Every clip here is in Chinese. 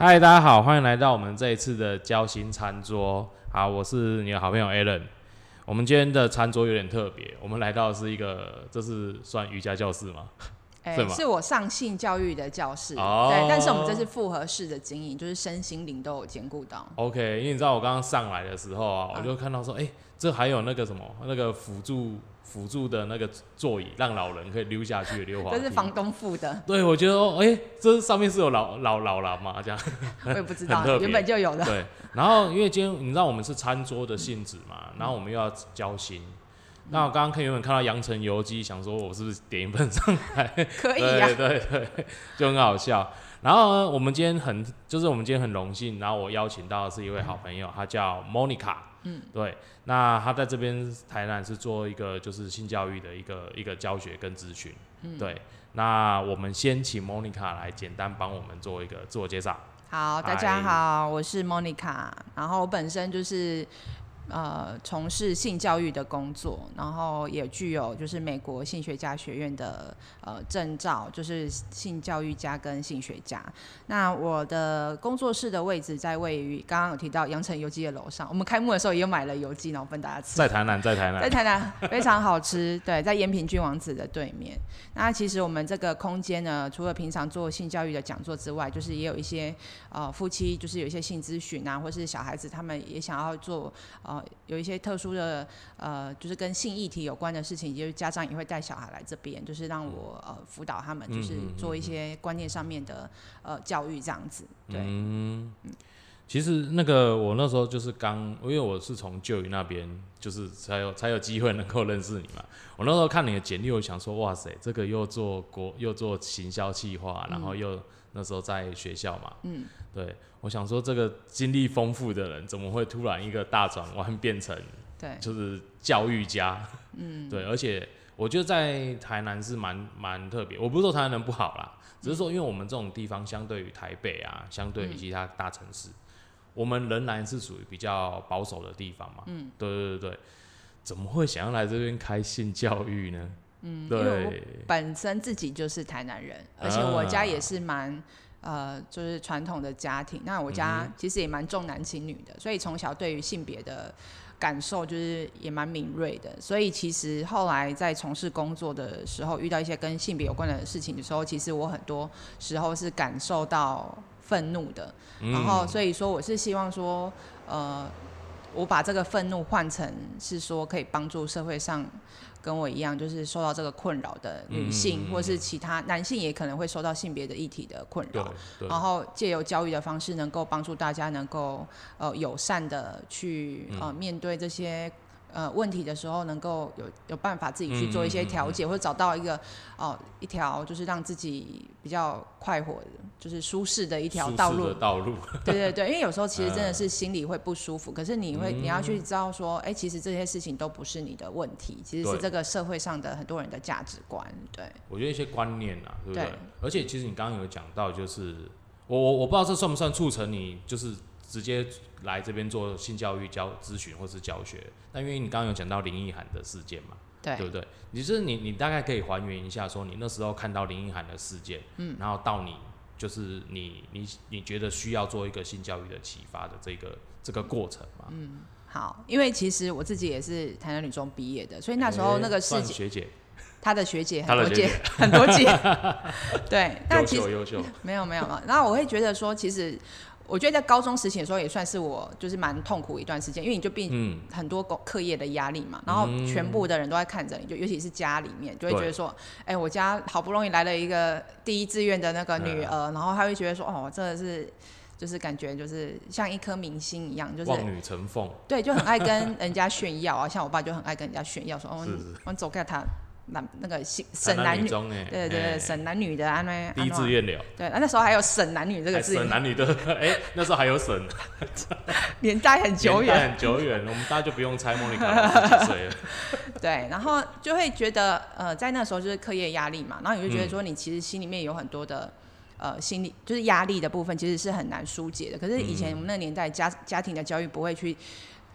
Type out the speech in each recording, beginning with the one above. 嗨，大家好，欢迎来到我们这一次的交心餐桌。好，我是你的好朋友 Alan。我们今天的餐桌有点特别，我们来到的是一个，这是算瑜伽教室吗？是我上性教育的教室，哦、对，但是我们这是复合式的经营，就是身心灵都有兼顾到。OK， 因为你知道我刚刚上来的时候啊，我就看到说，哎、这还有那个什么，那个辅助的那个座椅，让老人可以溜下去的溜滑梯，这是房东付的。对，我觉得哦，这上面是有老人嘛，这样。我也不知道，原本就有的。对，然后因为今天你知道我们是餐桌的性质嘛，然后我们又要交心。那我刚刚原本看到阳城油鸡，想说我是不是点一份上来？可以啊，对，就很好笑。然后呢，我们今天很荣幸，然后我邀请到的是一位好朋友，她叫 Monica。嗯，对。那她在这边台南是做一个就是性教育的一个教学跟咨询。嗯，对。那我们先请 Monica 来简单帮我们做一个自我介绍。好，大家好，我是 Monica， 然后我本身就是。从事性教育的工作，然后也具有就是美国性学家学院的证照，就是性教育家跟性学家。那我的工作室的位置在位于刚刚有提到阳城油鸡的楼上，我们开幕的时候也有买了油鸡，然后分大家吃。在台南非常好吃，对，在延平郡王子的对面。那其实我们这个空间呢，除了平常做性教育的讲座之外，就是也有一些夫妻就是有一些性咨询啊，或是小孩子他们也想要做有一些特殊的就是跟性议题有关的事情，就是家长也会带小孩来这边，就是让我辅导他们，就是做一些观念上面的教育这样子。对，其实那个我那时候就是因为我是从旧宇那边，就是才有机会能够认识你嘛。我那时候看你的简历，我想说哇塞，这个又做行销企划，然后又。那时候在学校嘛，对，我想说这个经历丰富的人怎么会突然一个大转弯变成，对，就是教育家，对，而且我觉得在台南是蛮特别，我不是说台南人不好啦，只是说因为我们这种地方相对于台北啊，相对于其他大城市，我们仍然是属于比较保守的地方嘛，对，怎么会想要来这边开性教育呢？因为我本身自己就是台南人，而且我家也是蛮就是传统的家庭。那我家其实也蛮重男轻女的，所以从小对于性别的感受就是也蛮敏锐的。所以其实后来在从事工作的时候，遇到一些跟性别有关的事情的时候，其实我很多时候是感受到愤怒的。然后所以说，我是希望说，我把这个愤怒换成是说可以帮助社会上。跟我一样，就是受到这个困扰的女性，或是其他男性也可能会受到性别的议题的困扰。然后借由教育的方式，能够帮助大家能够友善的去面对这些问题的时候，能够有办法自己去做一些调解，或者找到一个一条就是让自己比较快活的，就是舒适的一条道路。对，因为有时候其实真的是心里会不舒服，可是你要去知道说，其实这些事情都不是你的问题，其实是这个社会上的很多人的价值观。对，我觉得一些观念啊，对不对？对，而且其实你刚刚有讲到，就是我不知道这算不算促成你就是。直接来这边做性教育咨询或是教学，但因为你刚刚有讲到林奕涵的事件嘛， 对不对？你大概可以还原一下，说你那时候看到林奕涵的事件，然后到你就是你觉得需要做一个性教育的启发的这个过程嘛。好，因为其实我自己也是台南女中毕业的，所以那时候那个事件，学姐。他的学姐很多姐，对，那其实优秀，没有。然后我会觉得说，其实我觉得在高中时期的时候也算是我就是蛮痛苦一段时间，因为你就很多课业的压力嘛，然后全部的人都在看着你，就尤其是家里面就会觉得说，我家好不容易来了一个第一志愿的那个女儿，然后他会觉得说，真的是。就是感觉就是像一颗明星一样，就是望女成凤，对，就很爱跟人家炫耀啊。像我爸就很爱跟人家炫耀说，我走给他那个省男女，对，省男女的第一志愿了，对，那时候还有省男女这个字，省男女的，那时候还有省，年代很久远，我们大家就不用猜Monica几岁了。对，然后就会觉得在那时候就是课业压力嘛，然后你就觉得说你其实心里面有很多的。心理就是压力的部分，其实是很难疏解的。可是以前我们那年代家庭的教育不会去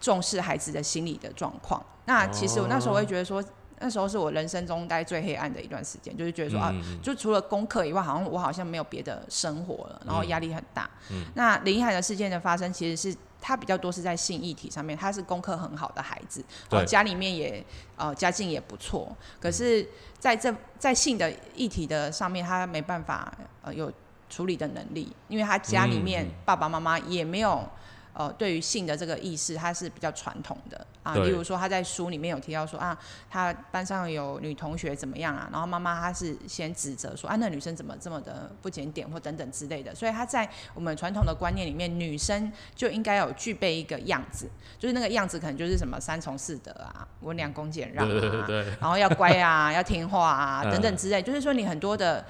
重视孩子的心理的状况。那其实我那时候会觉得说，那时候是我人生中大概最黑暗的一段时间，就是觉得说、就除了功课以外，好像我好像没有别的生活了，然后压力很大。那林海的事件的发生，其实是他比较多是在性议题上面，他是功课很好的孩子，家里面也家境也不错，可是在性的议题的上面，他没办法有处理的能力，因为他家里面爸爸妈妈也没有。对于性的这个意识，他是比较传统的啊。例如说，他在书里面有提到说啊，他班上有女同学怎么样啊，然后妈妈他是先指责说啊，那女生怎么这么的不检点或等等之类的。所以他在我们传统的观念里面，女生就应该有具备一个样子，就是那个样子可能就是什么三从四德啊，温良恭俭让啊，对，然后要乖啊，要听话啊等等之类。就是说，你很多的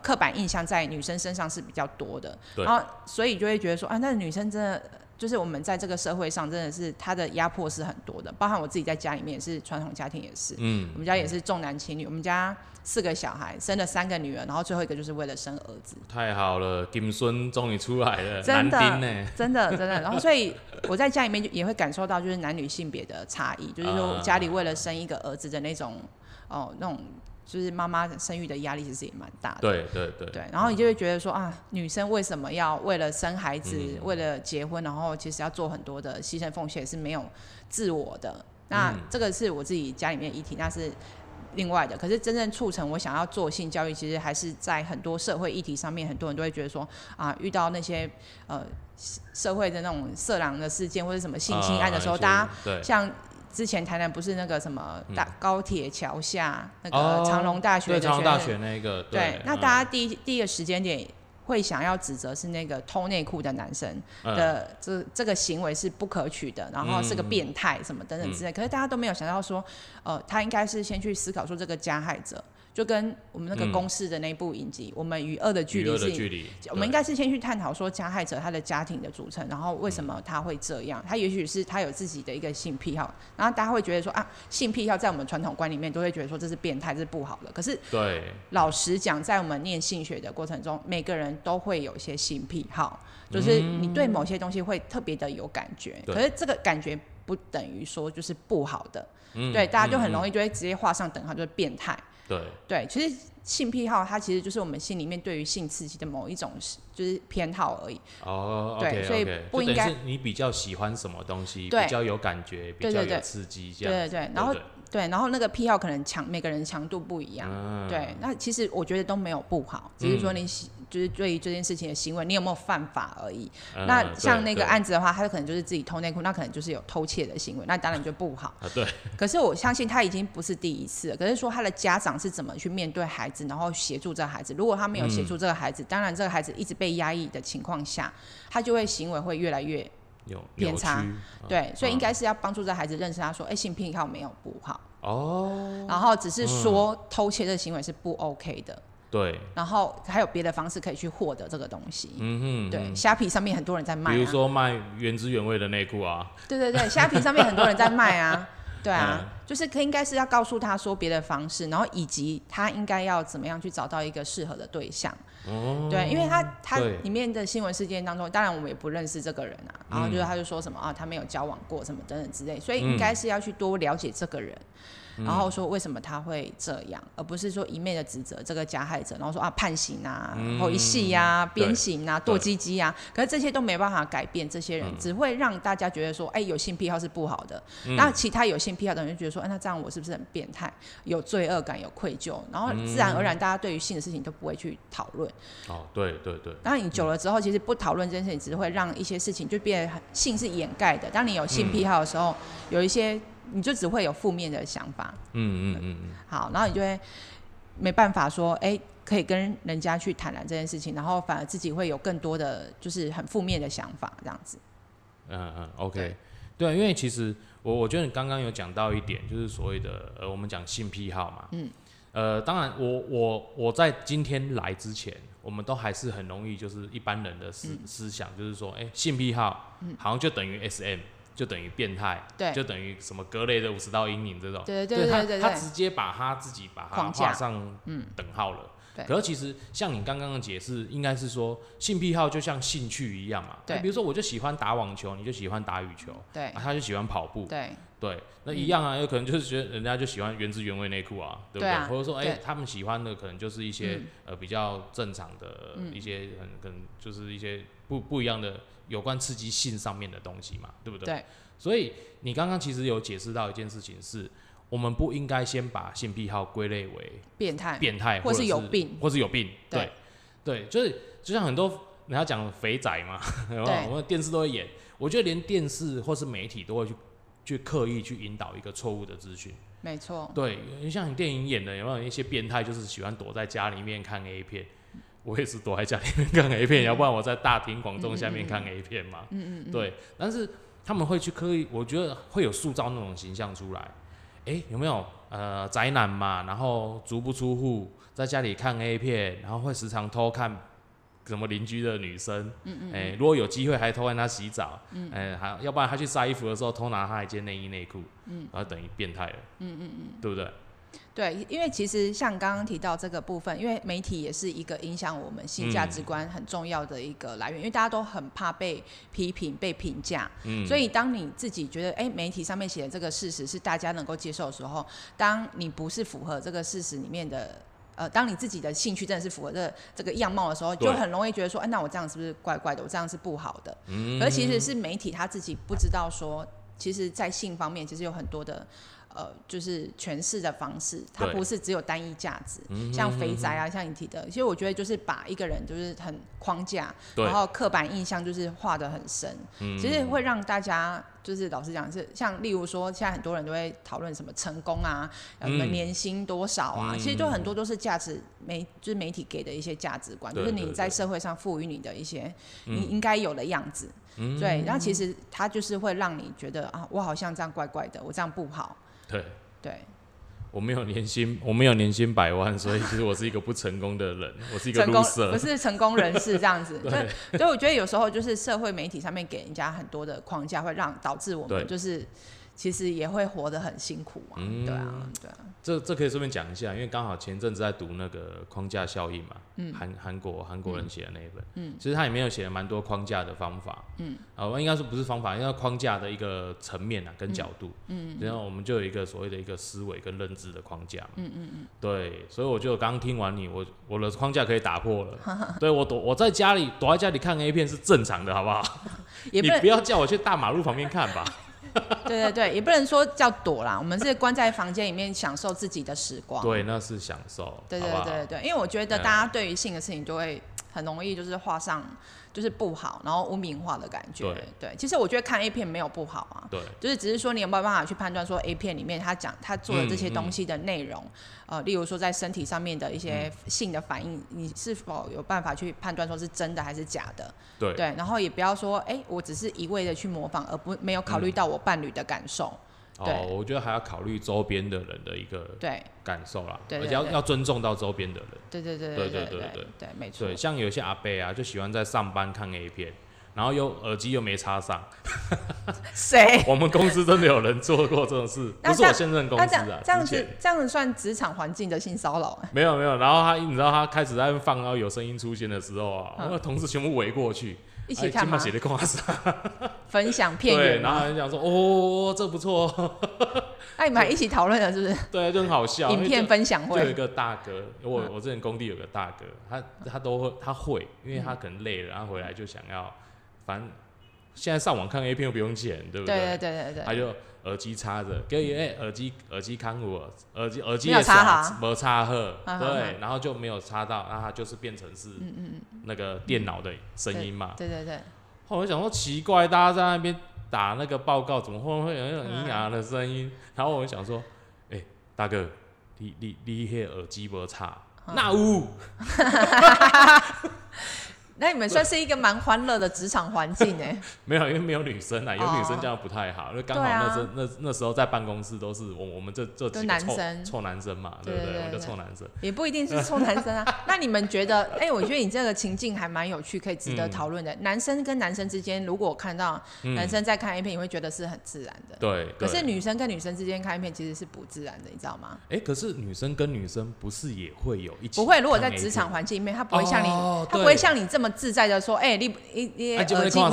刻板印象在女生身上是比较多的，然后所以就会觉得说啊，那女生真的。就是我们在这个社会上真的是他的压迫是很多的，包含我自己在家里面也是，传统家庭也是，我们家也是重男轻女，我们家4个小孩，生了3个女儿，然后最后一个就是为了生儿子。太好了，金孙终于出来了，真的男丁耶，真的。然后所以我在家里面也会感受到就是男女性别的差异，就是说家里为了生一个儿子的那种那种就是妈妈生育的压力其实也蛮大的，对。然后你就会觉得说啊，女生为什么要为了生孩子、为了结婚，然后其实要做很多的牺牲奉献，是没有自我的。那这个是我自己家里面的议题，那是另外的。可是真正促成我想要做性教育，其实还是在很多社会议题上面，很多人都会觉得说啊，遇到那些社会的那种色狼的事件或者什么性侵案的时候，大家像。之前台南不是那个什么高铁桥下那个长荣大学的学生，对，长荣大学那个，对，那大家第一个时间点会想要指责是那个偷内裤的男生的这个行为是不可取的，然后是个变态什么等等之类。可是大家都没有想到说，他应该是先去思考说这个加害者。就跟我们那个公视的那部影集，我们与恶的距离我们应该是先去探讨说加害者他的家庭的组成，然后为什么他会这样，他也许是他有自己的一个性癖好，然后大家会觉得说啊，性癖好在我们传统观里面都会觉得说这是变态，这是不好的。可是对，老实讲，在我们念性学的过程中，每个人都会有一些性癖好，就是你对某些东西会特别的有感觉，可是这个感觉不等于说就是不好的，对，大家就很容易就会直接画上等号，就是变态。对，其实性癖好它其实就是我们心里面对于性刺激的某一种就是偏好而已。对， okay, 所以不应该。就等于是你比较喜欢什么东西，比较有感觉，比较有刺激，这样。对，然后然后那个癖好可能每个人强度不一样。对，那其实我觉得都没有不好，只是说你就是对于这件事情的行为，你有没有犯法而已。那像那个案子的话，他可能就是自己偷内裤，那可能就是有偷窃的行为，那当然就不好。对。可是我相信他已经不是第一次了，可是说他的家长是怎么去面对孩子。然后协助这个孩子，如果他没有协助这个孩子，当然这个孩子一直被压抑的情况下，他就会行为会越来越偏差。对，所以应该是要帮助这个孩子认识他说，性癖好没有不好哦，然后只是说偷窃的行为是不 OK 的。对，然后还有别的方式可以去获得这个东西。对，虾皮上面很多人在卖，比如说卖原汁原味的内裤啊。对，虾皮上面很多人在卖啊。对啊，就是应该是要告诉他说别的方式，然后以及他应该要怎么样去找到一个适合的对象。对，因为他里面的新闻事件当中，当然我们也不认识这个人啊，然后就是他就说什么啊，他没有交往过什么等等之类，所以应该是要去多了解这个人，然后说为什么他会这样，而不是说一昧的指责这个加害者，然后说啊判刑啊，然后一系啊鞭刑啊剁鸡鸡啊，可是这些都没办法改变这些人，只会让大家觉得说，有性癖好是不好的，那其他有性癖好的人就觉得说，那这样我是不是很变态？有罪恶感，有愧疚，然后自然而然大家对于性的事情都不会去讨论。对。那你久了之后，其实不讨论这件事情，只会让一些事情就变得性是掩盖的。当你有性癖好的时候，有一些。你就只会有负面的想法，好，然后你就会没办法说，可以跟人家去坦然这件事情，然后反而自己会有更多的就是很负面的想法这样子。OK， 对，因为其实我觉得你刚刚有讲到一点，就是所谓的我们讲性癖好嘛，当然我在今天来之前，我们都还是很容易就是一般人的思想就是说，性癖好好像就等于 SM。就等于变态，就等于什么格雷的50道阴影这种，对，他直接把他自己把它画上等号了。可是其实像你刚刚的解释，应该是说性癖好就像兴趣一样嘛，比如说我就喜欢打网球，你就喜欢打羽球，他就喜欢跑步，对，那一样啊，有可能就是觉得人家就喜欢原汁原味内裤啊，对不对？對啊、或者说，哎、欸，他们喜欢的可能就是一些、比较正常的、一些很可能就是一些不一样的有关刺激性上面的东西嘛，对不对？对。所以你刚刚其实有解释到一件事情是，我们不应该先把性癖好归类为变态，或是有病，或是有病。对，对，就是就像很多人家讲肥宅嘛，有没有？我们电视都会演，我觉得连电视或是媒体都会去刻意去引导一个错误的资讯，没错。对，像你电影演的有没有一些变态，就是喜欢躲在家里面看 A 片？我也是躲在家里面看 A 片，要不然我在大庭广众下面看 A 片嘛。对，但是他们会去刻意，我觉得会有塑造那种形象出来。哎、欸，有没有宅男嘛？然后足不出户，在家里看 A 片，然后会时常偷看。什么邻居的女生，欸、如果有机会还偷看她洗澡，还要不然她去晒衣服的时候偷拿她一件内衣内裤，然后等于变态了，对不对？对，因为其实像刚刚提到这个部分，因为媒体也是一个影响我们性价值观很重要的一个来源，因为大家都很怕被批评、被评价，所以当你自己觉得，哎、欸，媒体上面写的这个事实是大家能够接受的时候，当你不是符合这个事实里面的。当你自己的兴趣真的是符合这个样貌的时候，就很容易觉得说，哎、啊，那我这样是不是怪怪的？我这样是不好的。而其实是媒体他自己不知道说，其实，在性方面其实有很多的，就是诠释的方式，它不是只有单一价值。像肥宅啊，像你提的，其实我觉得就是把一个人就是很框架，然后刻板印象就是画得很深，其实会让大家。就是老实讲，是像例如说，现在很多人都会讨论什么成功啊，什么年薪多少啊，其实就很多都是价值就是媒体给的一些价值观，就是你在社会上赋予你的一些你应该有的样子，对。然后其实它就是会让你觉得啊，我好像这样怪怪的，我这样不好。对。我没有年薪100万，所以其实我是一个不成功的人，我是一个 loser， 不是成功人士这样子。所以我觉得有时候就是社会媒体上面给人家很多的框架，会导致我们就是其实也会活得很辛苦啊。对啊。这可以顺便讲一下，因为刚好前阵子在读那个框架效应嘛，韩国人写的那一本，其实他里面有写了蛮多框架的方法，应该说不是方法，应该框架的一个层面啊跟角度，然后我们就有一个所谓的一个思维跟认知的框架嘛，对，所以我就刚听完你，我的框架可以打破了，对我在家里躲在家里看 A 片是正常的，好不好？你不要叫我去大马路旁边看吧。对，也不能说叫躲啦，我们是关在房间里面享受自己的时光。对，那是享受。对，因为我觉得大家对于性的事情就会很容易就是画上就是不好，然后污名化的感觉。对，其实我觉得看 A 片没有不好啊，对，就是只是说你有没有办法去判断说 A 片里面他做的这些东西的内容，例如说在身体上面的一些性的反应，你是否有办法去判断说是真的还是假的？对，然后也不要说我只是一味的去模仿，而没有考虑到我伴侣的感受。我觉得还要考虑周边的人的一个感受啦，對對對對，而且要尊重到周边的人。对，没错。对，像有些阿伯啊，就喜欢在上班看 A 片，然后耳机又没插上。谁？我们公司真的有人做过这种事，不是我现任公司啊。这样子算职场环境的性骚扰？没有。然后你知道他开始在放，然后有声音出现的时候啊，我的同事全部围过去。一起看吗？分享片源，然后很想说哦，这不错。你们还一起讨论了是不是？对，就很好笑。影片分享会。就有一个大哥，我之前工地有个大哥，他会，因为他可能累了，然后回来就想要，反正现在上网看 A 片又不用钱，对不对？对。他就耳机插着，耳机看我，耳机也插，没插好，对，然后就没有插到，那它就是变成是那个电脑的声音嘛。对。后来我想说奇怪，大家在那边打那个报告，怎么会有那种咿呀的声音？然后我想说，大哥，你那耳机没插，那有。那你们算是一个蛮欢乐的职场环境欸。没有，因为没有女生啊，有女生这样不太好，因为刚好那时候在办公室都是我们这几个臭男生嘛，对不对？我们就臭男生，也不一定是臭男生啊。那你们觉得？我觉得你这个情境还蛮有趣，可以值得讨论的。男生跟男生之间，如果看到男生在看 A 片，你会觉得是很自然的。对。可是女生跟女生之间看 A 片其实是不自然的，你知道吗？可是女生跟女生不是也会有一起看 A 片？不会，如果在职场环境里面，他不会像你这么。么自在的说，哎、欸，你耳机没唱，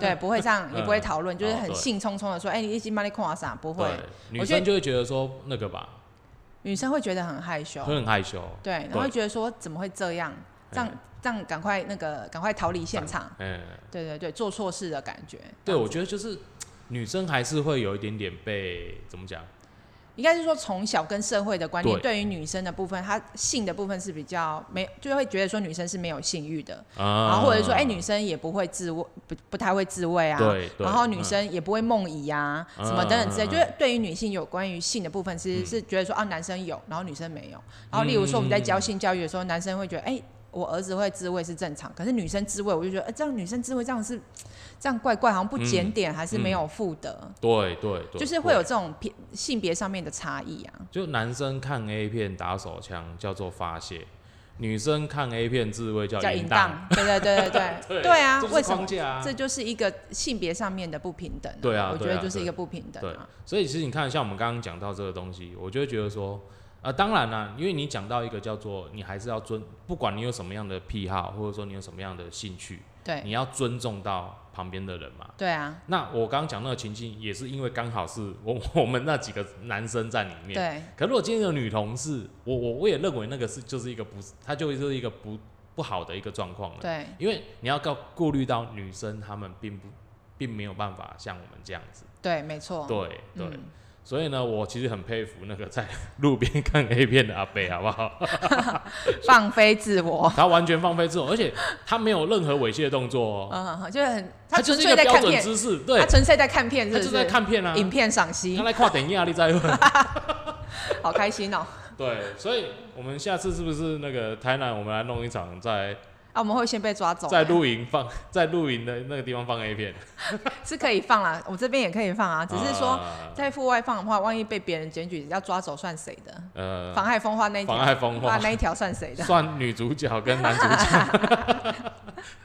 对，不会唱，也不会讨论、嗯，就是很兴冲冲的说，哎、欸，你今晚你看啥？不会，女生就会觉得说那个吧，女生会觉得很害羞，会很害羞，对，然后会觉得说怎么会这样？这样赶快那个赶快逃离现场，嗯，对对对，做错事的感觉。对，我觉得就是女生还是会有一点点被怎么讲？应该是说从小跟社会的观念对于女生的部分，她性的部分是比较没，就会觉得说女生是没有性欲的，啊、然后或者说哎、欸、女生也不会自慰，不太会自慰啊，然后女生也不会梦遗啊、嗯，什么等等之类，就是对于女性有关于性的部分是觉得说啊男生有，然后女生没有，然后例如说我们在教性教育的时候，男生会觉得哎。欸我儿子会自慰是正常，可是女生自慰，我就觉得，这样女生自慰这样怪怪，好像不检点、嗯，还是没有负的。嗯、对对对，就是会有这种性别上面的差异啊。就男生看 A 片打手枪叫做发泄，女生看 A 片自慰叫淫荡。对对对对对，对啊，为什么？这就是一个性别上面的不平等、啊。对啊，我觉得就是一个不平等、啊对啊对。对，所以其实你看，像我们刚刚讲到这个东西，我就会觉得说。当然啦、啊，因为你讲到一个叫做，你还是要不管你有什么样的癖好，或者说你有什么样的兴趣，对，你要尊重到旁边的人嘛。对啊。那我刚刚讲那个情境，也是因为刚好是我们那几个男生在里面。对。可如果今天有女同事，我也认为那个是就是一个不，它就是一个不好的一个状况了。对。因为你要顾虑到女生，她们并没有办法像我们这样子。对，没错。对对。嗯所以呢，我其实很佩服那个在路边看 A 片的阿伯，好不好？放飞自我，他完全放飞自我，而且他没有任何猥亵的动作哦。嗯，就是很，他就是一个标准姿势，对，他纯粹在看片是不是，他就是在看片啊，影片赏析。他来看电影啊，你再问，好开心哦。对，所以我们下次是不是那个台南，我们来弄一场在。啊、我们会先被抓走、欸，在露营的那个地方放 A 片，是可以放啦，我这边也可以放啊，只是说在户外放的话，万一被别人检举要抓走，算谁的？妨害风化那一条，妨害风化那一条算谁的？算女主角跟男主角，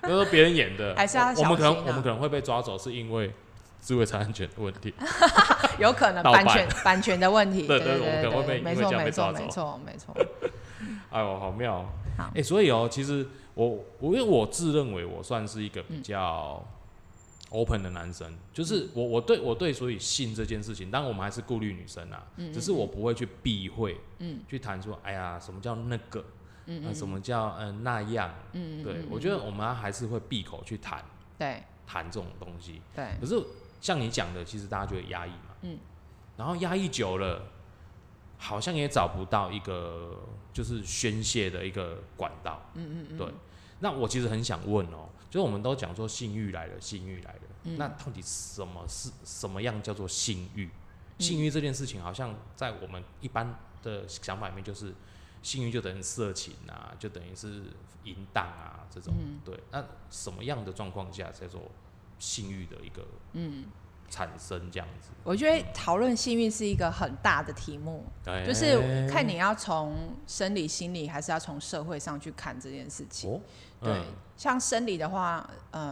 都是别人演的，还是要小心、啊我们可能会被抓走，是因为智慧财产权的问题，有可能版权的问题，对对 对， 對， 對， 對， 對， 對， 對， 對，我们可能会被因为这样被抓走，没错没错没错。哎呦，好妙、哦！好，哎、欸，所以哦，其实我因为我自认为我算是一个比较 open 的男生，就是我对所以性这件事情，当然我们还是顾虑女生啊，只是我不会去避讳，去谈说，哎呀，什么叫那个，什么叫那样，对我觉得我们还是会闭口去谈，对，谈这种东西，对。可是像你讲的，其实大家就会压抑嘛，然后压抑久了。好像也找不到一个就是宣泄的一个管道，对。那我其实很想问哦，就是我们都讲说性欲来了，性欲来了，那到底什么样叫做性欲？性欲这件事情，好像在我们一般的想法里面，就是性欲就等于色情啊，就等于是淫荡啊这种，对。那什么样的状况下叫做性欲的一个产生这样子，我觉得讨论性欲是一个很大的题目，就是看你要从生理、心理，还是要从社会上去看这件事情。哦、对，像生理的话，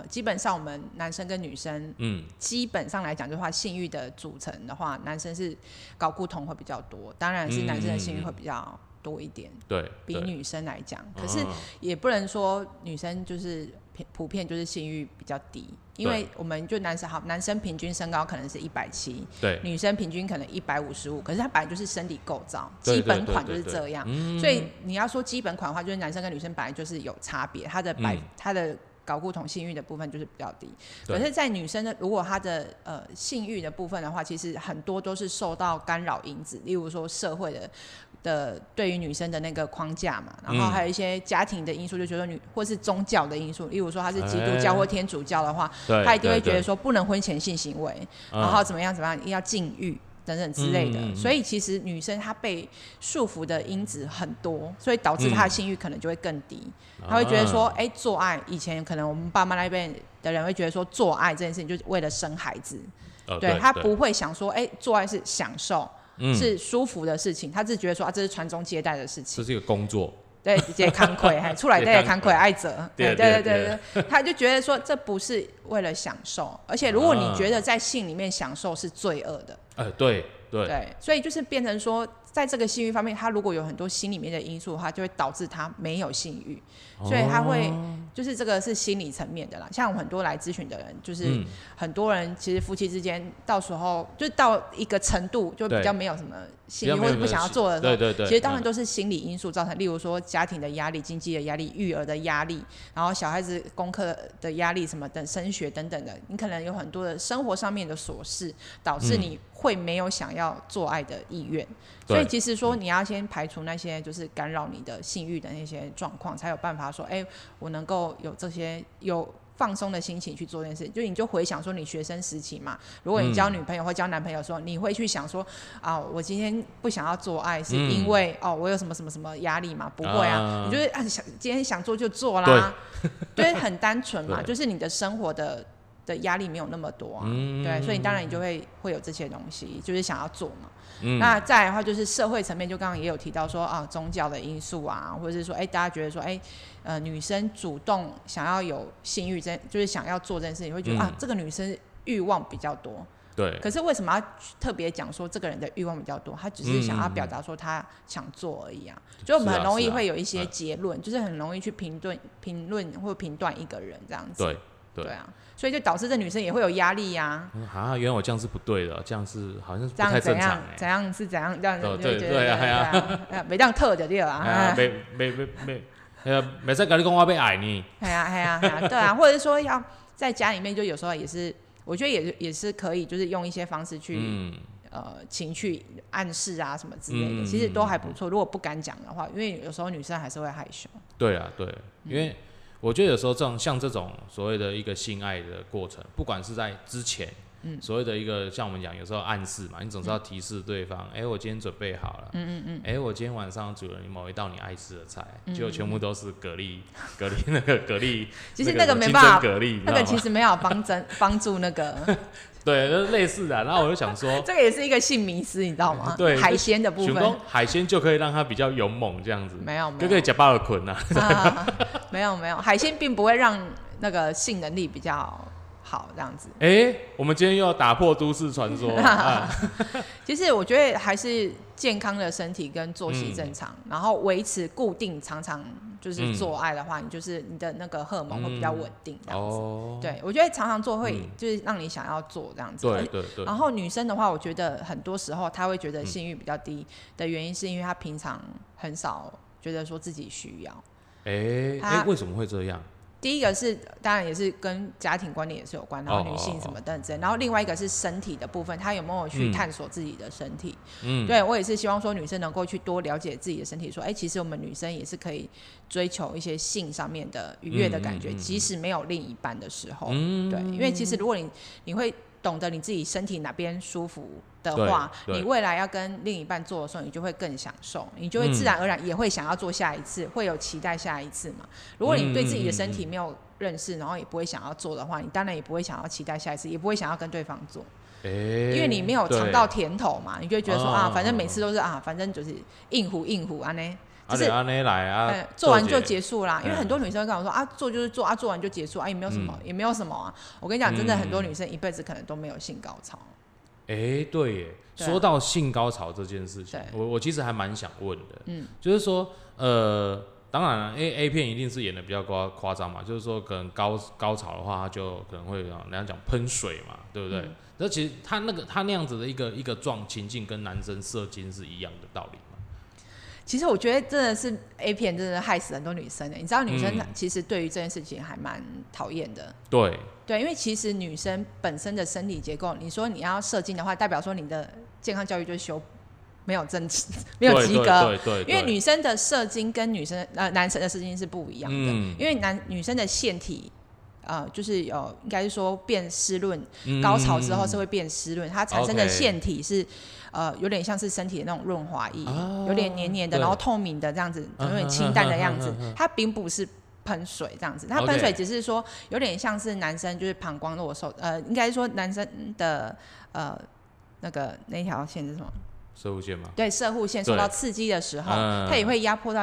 基本上我们男生跟女生，基本上来讲的话，性欲的组成的话，男生是睾固酮会比较多，当然是男生的性欲会比较多一点，对，比女生来讲，可是也不能说女生就是。普遍就是性欲比较低，因为我们就男生平均身高可能是170，对，女生平均可能155，可是它本来就是身体构造，基本款就是这样，所以你要说基本款的话，就是男生跟女生本来就是有差别，它的睾固酮性欲的部分就是比较低，可是，在女生的如果她的性欲的部分的话，其实很多都是受到干扰因子，例如说社会的对于女生的那个框架嘛，然后还有一些家庭的因素，就觉得或是宗教的因素，例如说她是基督教或天主教的话，她一定会觉得说不能婚前性行为，然后怎么样要禁欲。等等之类的，所以其实女生她被束缚的因子很多，所以导致她的性欲可能就会更低。她会觉得说，哎、欸，做爱以前可能我们爸妈那边的人会觉得说，做爱这件事情就是为了生孩子，对她不会想说，哎、欸，做爱是享受，是舒服的事情，她只觉得说啊，这是传宗接代的事情，这是一个工作。对，这工作，还出来这些工作爱者，对，他就觉得说这不是为了享受，而且如果你觉得在性里面享受是罪恶的，对，对，所以就是变成说在这个性欲方面，他如果有很多心里面的因素的话，就会导致他没有性欲，所以他会就是这个是心理层面的啦。像我很多来咨询的人，就是很多人其实夫妻之间到时候就到一个程度就比较没有什么性欲或者不想要做的时候，对，其实当然都是心理因素造成，例如说家庭的压力、经济的压力、育儿的压力，然后小孩子功课的压力什么等升学等等的，你可能有很多的生活上面的琐事导致你会没有想要做爱的意愿，所以其实说你要先排除那些就是干扰你的性欲的那些状况，才有办法说，哎，我能够有这些有放松的心情去做这件事。就你就回想说你学生时期嘛，如果你交女朋友或交男朋友的时候，你会去想说啊，我今天不想要做爱是因为我有什么什么什么压力嘛？不会啊，你就是今天想做就做啦，对，很单纯嘛，就是你的生活的压力没有那么多啊，对，所以当然你就会有这些东西，就是想要做嘛。那再来的话就是社会层面，就刚刚也有提到说啊，宗教的因素啊，或者是说大家觉得说女生主动想要有性欲，就是想要做这件事情，会觉得这个女生欲望比较多。对。可是为什么要特别讲说这个人的欲望比较多？他只是想要表达说他想做而已啊。所以我们很容易会有一些结论，就是很容易去评论或评断一个人这样子。对啊，所以就导致这女生也会有压力呀。原来我这样是不对的，这样是好像是不太正常欸。怎样是怎样，对啊，没当特就对了啊。没，每次跟你讲我被矮呢。对啊，或者说要在家里面，就有时候也是，我觉得也是可以，就是用一些方式去情绪暗示啊什么之类的，其实都还不错。如果不敢讲的话，因为有时候女生还是会害羞。对啊，对，因为我觉得有时候像这种所谓的一个性爱的过程，不管是在之前，所谓的一个像我们讲有时候暗示嘛，你总是要提示对方，我今天准备好了，我今天晚上煮了你某一道你爱吃的菜，结果全部都是蛤蜊蛤蜊，其实那个没办法，那个其实没有帮助那个。对，类似的。然后我就想说，这个也是一个性迷思，你知道吗？对，海鲜的部分，海鲜就可以让它比较勇猛这样子。没有，就可以吃饱就睡啊。没有，海鲜并不会让那个性能力比较好这样子。我们今天又要打破都市传说。其实我觉得还是健康的身体跟作息正常，然后维持固定，常常就是做爱的话，你就是你的那个荷尔蒙会比较稳定这样子。对，我觉得常常做会就是让你想要做这样子。对。然后女生的话，我觉得很多时候她会觉得性欲比较低的原因，是因为她平常很少觉得说自己需要。为什么会这样？第一个是当然也是跟家庭观念也是有关，然后女性什么等等，然后另外一个是身体的部分，她有没有去探索自己的身体？对，我也是希望说女生能够去多了解自己的身体，说其实我们女生也是可以追求一些性上面的愉悦的感觉，即使没有另一半的时候。对，因为其实如果你会懂得你自己身体哪边舒服的话，你未来要跟另一半做的时候，你就会更享受，你就会自然而然也会想要做下一次，会有期待下一次嘛。如果你对自己的身体没有认识，然后也不会想要做的话，你当然也不会想要期待下一次，也不会想要跟对方做。因为你没有尝到甜头嘛，你就会觉得说反正每次都是反正就是应付这样。就是做完就结束啦，因为很多女生跟我说做就是做做完就结束也没有什么，啊。我跟你讲，真的很多女生一辈子可能都没有性高潮。对耶，说到性高潮这件事情，我其实还蛮想问的，就是说当然了 A 片一定是演的比较夸张嘛，就是说可能高潮的话，它就可能会人家讲喷水嘛，对不对？那其实他那样子的一个情境跟男生射精是一样的道理。其实我觉得真的是 A 片真的害死很多女生的，你知道女生其实对于这件事情还蛮讨厌的。对，因为其实女生本身的身体结构，你说你要射精的话，代表说你的健康教育就是没有及格。对，因为女生的射精跟男生的射精是不一样的，因为女生的腺体。就是有应该是说变湿润，高潮之后是会变湿润，它产生的腺体是有点像是身体的那种润滑液，有点黏黏的，然后透明的这样子，有点清淡的样子，它并不是喷水这样子，它喷水只是说有点像是男生就是膀胱落受，应该是说男生的那条线是什么？射护腺吗？对，射护腺受到刺激的时候，它也会压迫到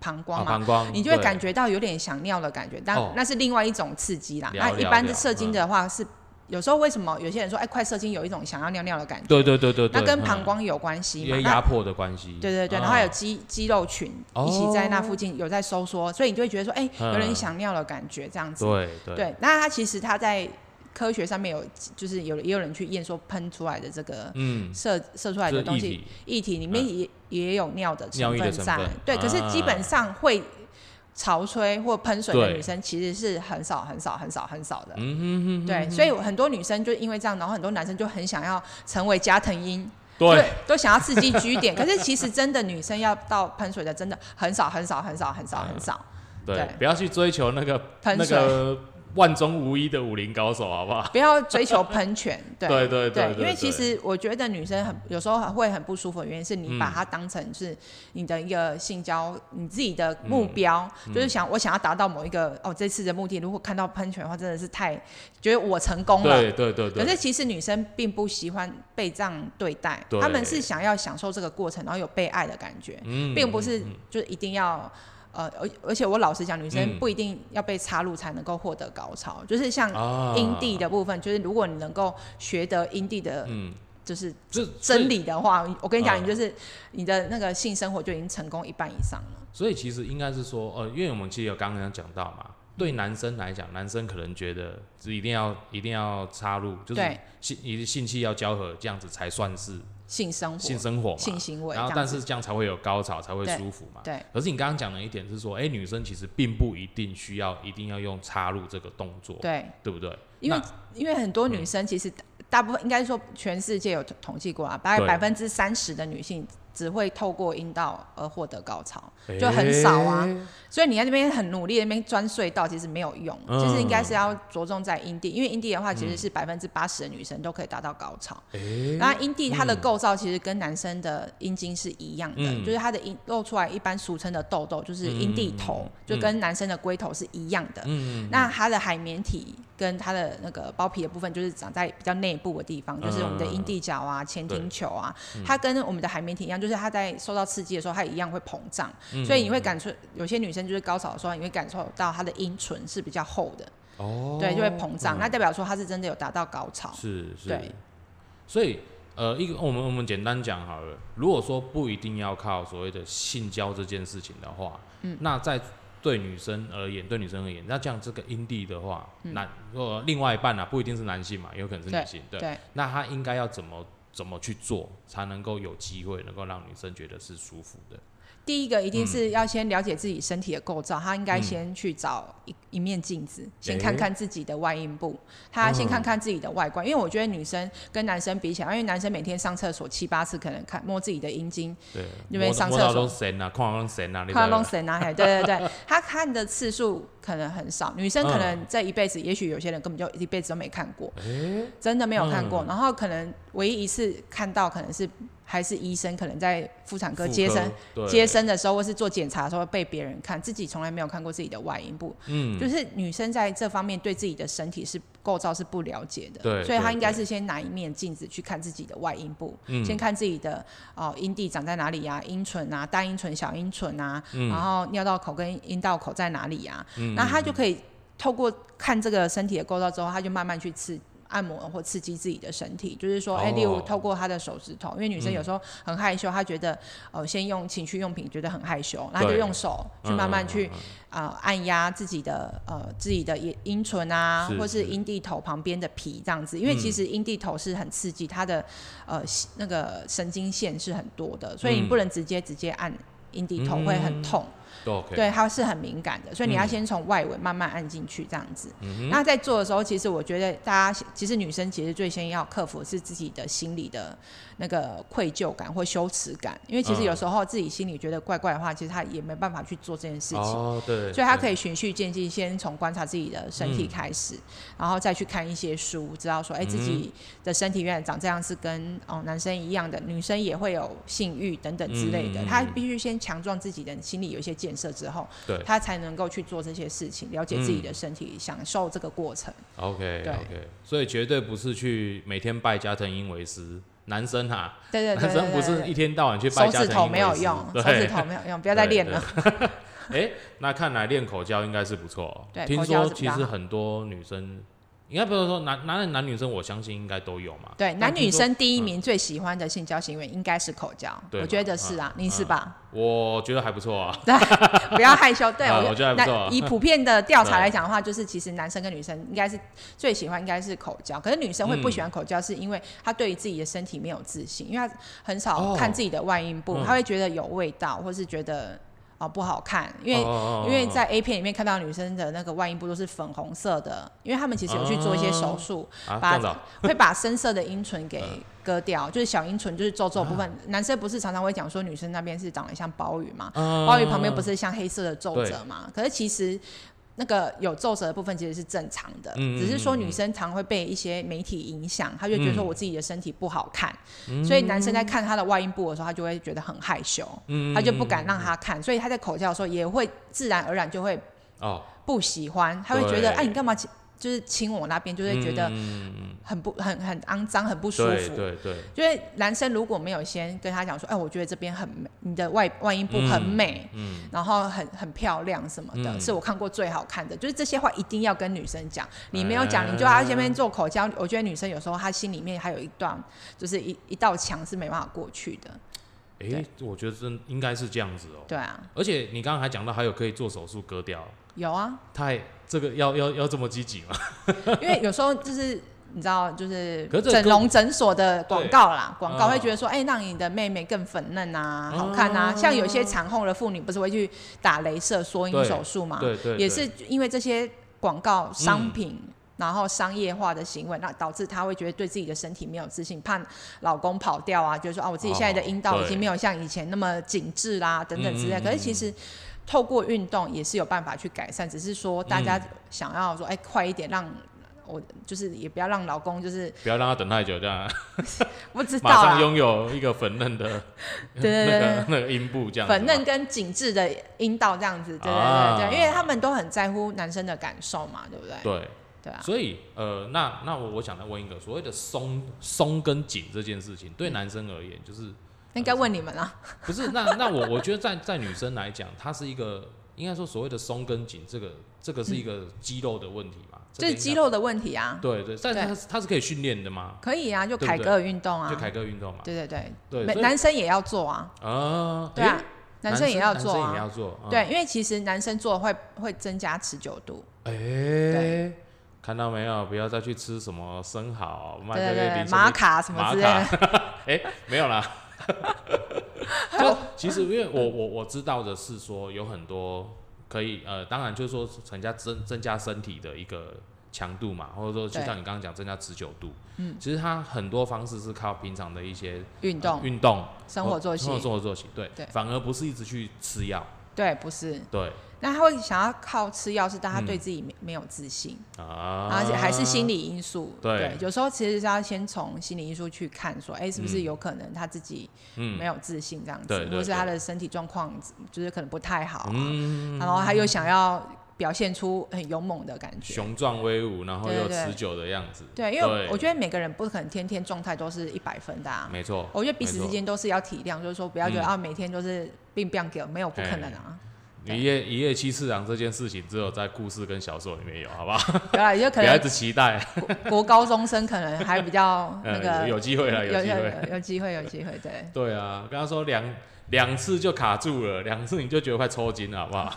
膀胱嘛，你就会感觉到有点想尿的感觉，但那是另外一种刺激啦。那一般的射精的话是有时候为什么有些人说哎，快射精有一种想要尿尿的感觉，对对对 对， 对，那跟膀胱有关系嘛，因为压迫的关系，对对对，然后还有 肌肉群一起在那附近有在收缩，所以你就会觉得说哎，有人想尿的感觉这样子，对 对， 对，那他其实他在科学上面有，就是也有人去验说喷出来的这个射出来的东西、就是、液体里面 也有尿的成分在，成分对、啊、可是基本上会潮吹或喷水的女生其实是很少很少很少很少的，嗯哼哼哼哼，对，所以很多女生就因为这样，然后很多男生就很想要成为加藤鹰，对，都想要刺激 G 点可是其实真的女生要到喷水的真的很少很少很少很少很少、嗯、对，不要去追求那个万中无一的武林高手，好不好？不要追求喷泉，对对对 对， 对，因为其实我觉得女生有时候会很不舒服的原因是你把它当成是你的一个性交，你自己的目标，就是我想要达到某一个这次的目的。如果看到喷泉的话，真的是太觉得我成功了，对对 对， 对。可是其实女生并不喜欢被这样对待，对，她们是想要享受这个过程，然后有被爱的感觉，并不是就一定要。而且我老实讲，女生不一定要被插入才能够获得高潮，就是像阴蒂的部分、啊，就是如果你能够学得阴蒂的，就是真理的话，我跟你讲、你就是你的那个性生活就已经成功一半以上了。所以其实应该是说，因为我们其实有刚刚讲到嘛，对男生来讲，男生可能觉得一定要插入，就是性器要交合，这样子才算是。性生活嘛，性行为，然后但是这样才会有高潮，才会舒服嘛。对。可是你刚刚讲的一点是说，哎，女生其实并不一定需要一定要用插入这个动作，对，对不对？因为很多女生其实大部分应该说全世界有统计过啊，大概30%的女性只会透过阴道而获得高潮，就很少啊。所以你在那边很努力，那边钻隧道其实没有用，就是应该是要着重在阴蒂，因为阴蒂的话其实是80%的女生都可以达到高潮。那阴蒂它的构造其实跟男生的阴茎是一样的，就是它的露出来一般俗称的痘痘，就是阴蒂头，就跟男生的龟头是一样的。那它的海绵体跟它的那个包皮的部分就是长在比较内部的地方，就是我们的阴蒂角啊、前庭球啊，它跟我们的海绵体一样，就是它在受到刺激的时候它一样会膨胀，所以你会感受有些女生就是高潮的时候你会感受到她的阴唇是比较厚的，对，就会膨胀，那代表说她是真的有达到高潮，是对。所以我们简单讲好了，如果说不一定要靠所谓的性交这件事情的话，那在对女生而言，那这样这个阴蒂的话，另外一半啊，不一定是男性嘛，有可能是女性， 对， 对，那他应该要怎么去做，才能够有机会能够让女生觉得是舒服的？第一个一定是要先了解自己身体的构造，他应该先去找一面镜子，先看看自己的外阴部，他先看看自己的外观，因为我觉得女生跟男生比起来，因为男生每天上厕所7-8次，可能看摸自己的阴茎，对，因为上厕所摸到都神啊，看到都神啊，对，他看的次数可能很少，女生可能这一辈子，也许有些人根本就一辈子都没看过，真的没有看过，然后可能唯一一次看到可能是。还是医生可能在妇产科接生的时候，或是做检查的时候被别人看，自己从来没有看过自己的外阴部，就是女生在这方面对自己的身体是构造是不了解的，所以她应该是先拿一面镜子去看自己的外阴部，先看自己的阴蒂长在哪里啊，阴唇啊，大阴唇、小阴唇啊，然后尿道口跟阴道口在哪里啊，那她就可以透过看这个身体的构造之后，她就慢慢去按摩或刺激自己的身体，就是说，例如透过她的手指头，因为女生有时候很害羞，她觉得先用情趣用品觉得很害羞，然后就用手去慢慢去按压自己的阴唇啊，或是阴蒂头旁边的皮这样子，因为其实阴蒂头是很刺激，它的那个神经线是很多的，所以你不能直接按阴蒂头会很痛。对，它是很敏感的，所以你要先从外围慢慢按进去这样子。那在做的时候，其实我觉得大家其实女生其实最先要克服的是自己的心理的那个愧疚感或羞耻感，因为其实有时候自己心里觉得怪怪的话，其实她也没办法去做这件事情。对，所以她可以循序渐进，先从观察自己的身体开始，然后再去看一些书，知道说，自己的身体原来长这样是跟男生一样的，女生也会有性欲等等之类的。她必须先强壮自己的心理有一些建设之后，她才能够去做这些事情，了解自己的身体，享受这个过程。OK， 所以绝对不是去每天拜加藤鹰为师。男生啊，对，男生不是一天到晚去拜家庭，手指头没有用，不要再练了。那看来练口交应该是不错，听说其实很多女生应该不是说 男女生我相信应该都有嘛，对，男女生第一名最喜欢的性交行为应该是口交，我觉得是啊，你是吧？我觉得还不错啊，对，不要害羞，对，我觉得还不错，以普遍的调查来讲的话，就是其实男生跟女生应该是最喜欢应该是口交，可是女生会不喜欢口交是因为她对于自己的身体没有自信，因为她很少看自己的外阴部，她会觉得有味道或是觉得不好看，因为在 A 片里面看到女生的那个外阴部都是粉红色的，因为他们其实有去做一些手术，会把深色的阴唇给割掉，就是小阴唇就是皱皱部分。男生不是常常会讲说女生那边是长得像鲍鱼嘛，鲍鱼旁边不是像黑色的皱褶嘛？可是其实那个有皱褶的部分其实是正常的，只是说女生常会被一些媒体影响，她就觉得说我自己的身体不好看，所以男生在看她的外阴部的时候，他就会觉得很害羞，他就不敢让她看，所以他在口交的时候也会自然而然就会不喜欢，他会觉得哎、啊、你干嘛就是亲我那边，就会觉得很肮脏，很不舒服。对对对，就是男生如果没有先跟他讲说，哎，我觉得这边很美，你的外阴部很美，然后很漂亮什么的，是我看过最好看的。就是这些话一定要跟女生讲，你没有讲，你就要在那边做口交。我觉得女生有时候她心里面还有一段，就是一道墙是没办法过去的。哎，我觉得真应该是这样子哦。对啊，而且你刚刚还讲到还有可以做手术割掉。有啊，太这个要这么积极吗？因为有时候就是你知道，就是整容诊所的广告啦，广告会觉得说，哎、让你的妹妹更粉嫩啊，好看啊。像有些产后的妇女不是会去打雷射缩阴手术嘛？对，也是因为这些广告商品。然后商业化的行为，那导致她会觉得对自己的身体没有自信，怕老公跑掉啊，觉得说啊，我自己现在的阴道已经没有像以前那么紧致啦，等等之类。可是其实透过运动也是有办法去改善，只是说大家想要说，哎，快一点，让我就是也不要让老公就是不要让他等太久，这样不知道啦，马上拥有一个粉嫩的那个阴部这样，粉嫩跟紧致的阴道这样子，对，因为他们都很在乎男生的感受嘛，对不对？对。所以那我想来问一个所谓的松跟紧这件事情，对男生而言就是应该问你们啊，不是那我觉得在女生来讲，它是一个应该说所谓的松跟紧，这个是一个肌肉的问题嘛，这是肌肉的问题啊，对，但是它是可以训练的吗？可以啊，就凯格尔运动啊，嘛，对，男生也要做啊，对啊，男生也要做，对，因为其实男生做会增加持久度，哎。看到没有？不要再去吃什么生蚝、玛卡什么之类的。哎，没有啦。就其实，因为我知道的是说，有很多可以当然就是说增加身体的一个强度嘛，或者说就像你刚刚讲增加持久度。其实它很多方式是靠平常的一些运动、生活作息，对，反而不是一直去吃药。对，不是。对。那他会想要靠吃药，是但他对自己没有自信啊，而且还是心理因素。对，有时候其实是要先从心理因素去看说，是不是有可能他自己没有自信这样子，或是他的身体状况就是可能不太好啊，然后他又想要表现出很勇猛的感觉，雄壮威武，然后又持久的样子。对，因为我觉得每个人不可能天天状态都是100分的啊。没错，我觉得彼此之间都是要体谅，就是说不要觉得每天都是病病给，没有不可能啊。一夜7次郎这件事情，只有在故事跟小说里面有，好不好？对啊，也可能不要一直期待。国高中生可能还比较那个有机会啦，有机会，对。对啊，刚刚说两次就卡住了，2次你就觉得快抽筋了，好不好？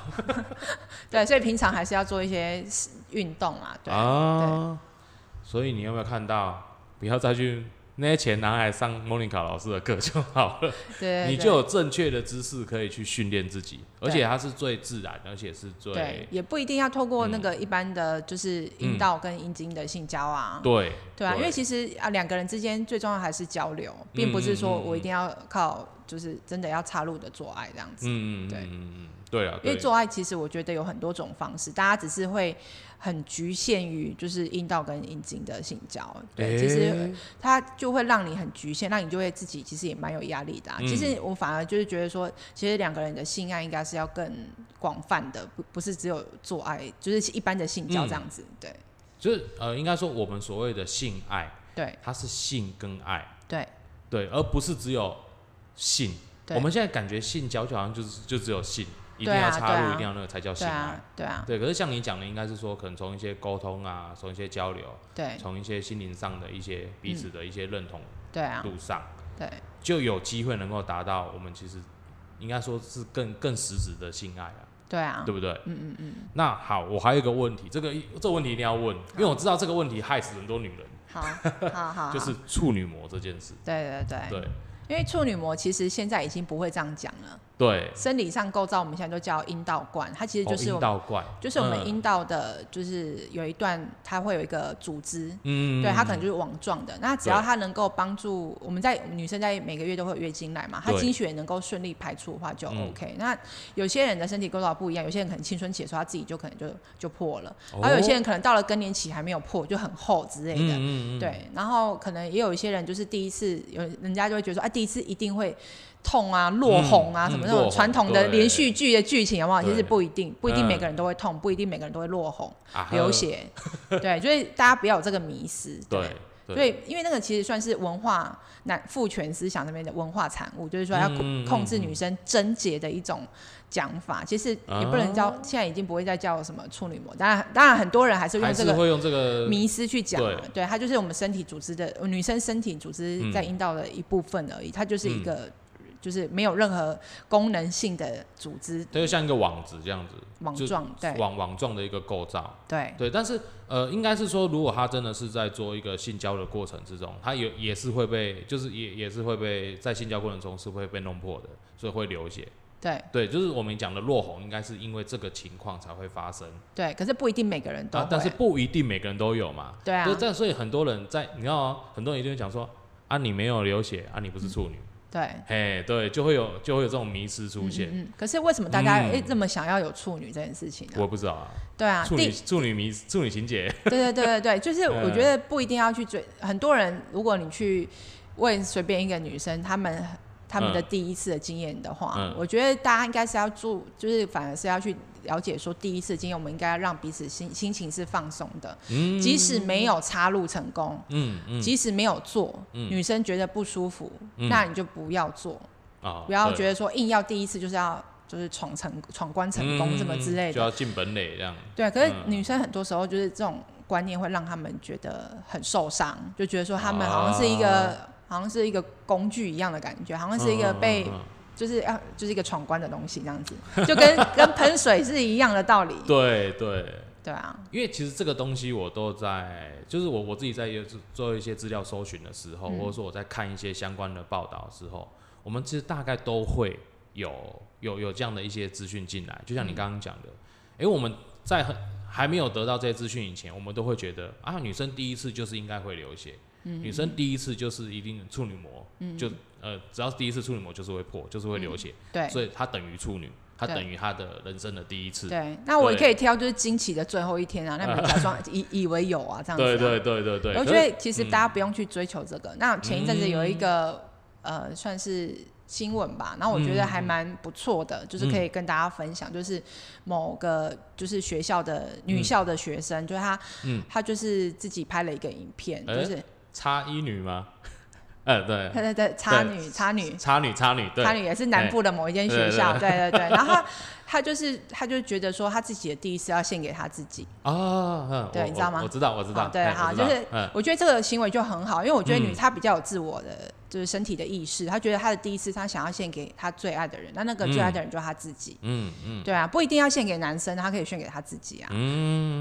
对，所以平常还是要做一些运动啊，对啊。所以你有没有看到？不要再去。那些钱拿来上 Monica 老师的课就好了，对，你就有正确的知识可以去训练自己，而且它是最自然，而且是最对，也不一定要透过那个一般的就是阴道跟阴茎的性交啊，对啊，因为其实两个人之间最重要还是交流，并不是说我一定要靠就是真的要插入的做爱这样子，对啊，因为做爱其实我觉得有很多种方式，大家只是会很局限于就是阴道跟阴茎的性交，对，其实它就会让你很局限，让你就会自己其实也蛮有压力的啊。其实我反而就是觉得说，其实两个人的性爱应该是要更广泛的，不是只有做爱，就是一般的性交这样子，对。就是应该说我们所谓的性爱，对，它是性跟爱，对，而不是只有性。我们现在感觉性交就好像就只有性。一定要插入，一定要那个才叫性爱。对啊，对。可是像你讲的，应该是说可能从一些沟通啊，从一些交流，对，从一些心灵上的一些彼此的一些认同，对啊，路上，对，就有机会能够达到我们其实应该说是更实质的性爱啊。对啊，对不对？嗯嗯嗯。那好，我还有一个问题，这个问题一定要问，因为我知道这个问题害死很多女人。好，好好，就是处女膜这件事。对对对。对。因为处女膜其实现在已经不会这样讲了。对。生理上构造我们现在都叫阴道冠，它其实就是我们、哦、阴道冠，就是我们阴道的，就是有一段它会有一个组织，嗯，对，它可能就是网状的。那只要它能够帮助我们在女生在每个月都会有月经来嘛，它经血能够顺利排出的话就 OK。那有些人的身体构造不一样，有些人可能青春期的时候他自己就可能就破了，然后有些人可能到了更年期还没有破，就很厚之类的，嗯嗯嗯，对。然后可能也有一些人就是第一次，有人家就会觉得说，啊，第一次一定会痛啊、落红啊、什么那种传统的连续剧的剧情，有没有？其实不一定每个人都会痛，不一定每个人都会落红、流血，对，所以大家不要有这个迷思。对，所以因为那个其实算是文化父权思想那边的文化产物，就是说要控制女生贞洁的一种讲法，其实也不能叫、现在已经不会再叫什么处女膜，当然很多人还是用这个迷思去讲、啊，对，它就是我们身体组织的女生身体组织在阴道的一部分而已，它就是一个。就是没有任何功能性的组织，它就像一个网子这样子，网状，对，网状的一个构造，对对。但是应该是说，如果它真的是在做一个性交的过程之中，它也是会被，就是也是会被在性交过程中是会被弄破的，所以会流血。对对，就是我们讲的落红，应该是因为这个情况才会发生。对，可是不一定每个人都会，但是不一定每个人都有嘛。对啊，所以很多人在，你知道、哦，很多人一定会讲说，啊，你没有流血，啊，你不是处女。对，哎，对，就会有这种迷思出现。嗯，可是为什么大家这么想要有处女这件事情呢？我不知道啊。对啊，处女情节。对对对对对，就是我觉得不一定要去追。很多人，如果你去问随便一个女生，他们的第一次的经验的话，我觉得大家应该是要就是反而是要去了解说，第一次经验我们应该要让彼此心情是放松的，即使没有插入成功，即使没有做，女生觉得不舒服，那你就不要做，不要觉得说硬要第一次就是要闯关成功什么之类的，就要进本垒这样。对，可是女生很多时候就是这种观念会让他们觉得很受伤，就觉得说他们好像是一个工具一样的感觉，好像是一个被。就是一个闯关的东西，这样子，就跟喷水是一样的道理。对对对啊！因为其实这个东西我都在，就是我自己在做一些资料搜寻的时候，或者说我在看一些相关的报道的时候，我们其实大概都会有这样的一些资讯进来。就像你刚刚讲的，因为我们在还没有得到这些资讯以前，我们都会觉得啊，女生第一次就是应该会流血。女生第一次就是一定处女膜，就只要是第一次处女膜就是会破，就是会流血，对，所以她等于处女，她等于她的人生的第一次。对，那我也可以挑就是经期的最后一天啊，那你假装以为有啊这样子、啊。对对对对对。我觉得其实大家不用去追求这个。那前一阵子有一个算是新闻吧，然后我觉得还蛮不错的，就是可以跟大家分享，就是某个就是学校的女校的学生，就是她就是自己拍了一个影片，就是。差一女吗？对，对对对，差女，对，差女也是南部的某一间学校，对对 对, 对。然后他就觉得说，他自己的第一次要献给他自己哦，对，你知道吗？我知道，对，好，就是我觉得这个行为就很好，因为我觉得他比较有自我的就是身体的意识，他觉得他的第一次他想要献给他最爱的人，那个最爱的人就是他自己，对啊，不一定要献给男生，他可以献给他自己啊，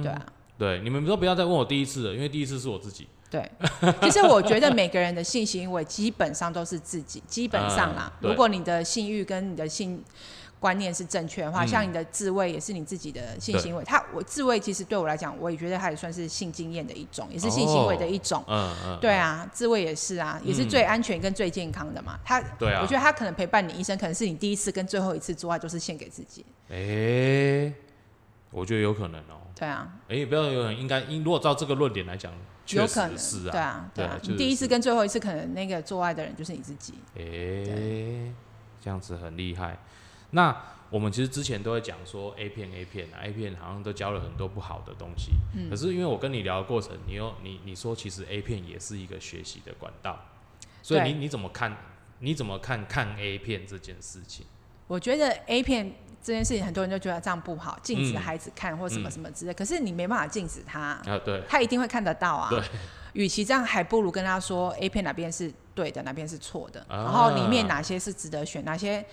对啊，对，你们都不要再问我第一次了，因为第一次是我自己。对，其实我觉得每个人的性行为基本上都是自己，基本上啦。如果你的性欲跟你的性观念是正确的话，像你的自慰也是你自己的性行为。自慰其实对我来讲，我也觉得它也算是性经验的一种，也是性行为的一种。对啊，自慰也是啊，也是最安全跟最健康的嘛。对啊，我觉得它可能陪伴你一生，可能是你第一次跟最后一次做爱都是献给自己。我觉得有可能哦。对啊。不要有可能，应该如果照这个论点来讲。有可能是啊，对啊，对啊，你第一次跟最后一次，可能那个做爱的人就是你自己。这样子很厉害。那我们其实之前都会讲说 A 片好像都教了很多不好的东西。可是因为我跟你聊的过程，你说其实 A 片也是一个学习的管道，所以你怎么看？你怎么看 A 片这件事情？我觉得 A 片这件事情很多人就觉得这样不好，禁止孩子看或什么什么之类、嗯嗯、可是你没办法禁止他啊，对，他一定会看得到啊，对，与其这样还不如跟他说 A 片哪边是对的哪边是错的、啊、然后里面哪些是值得选哪些，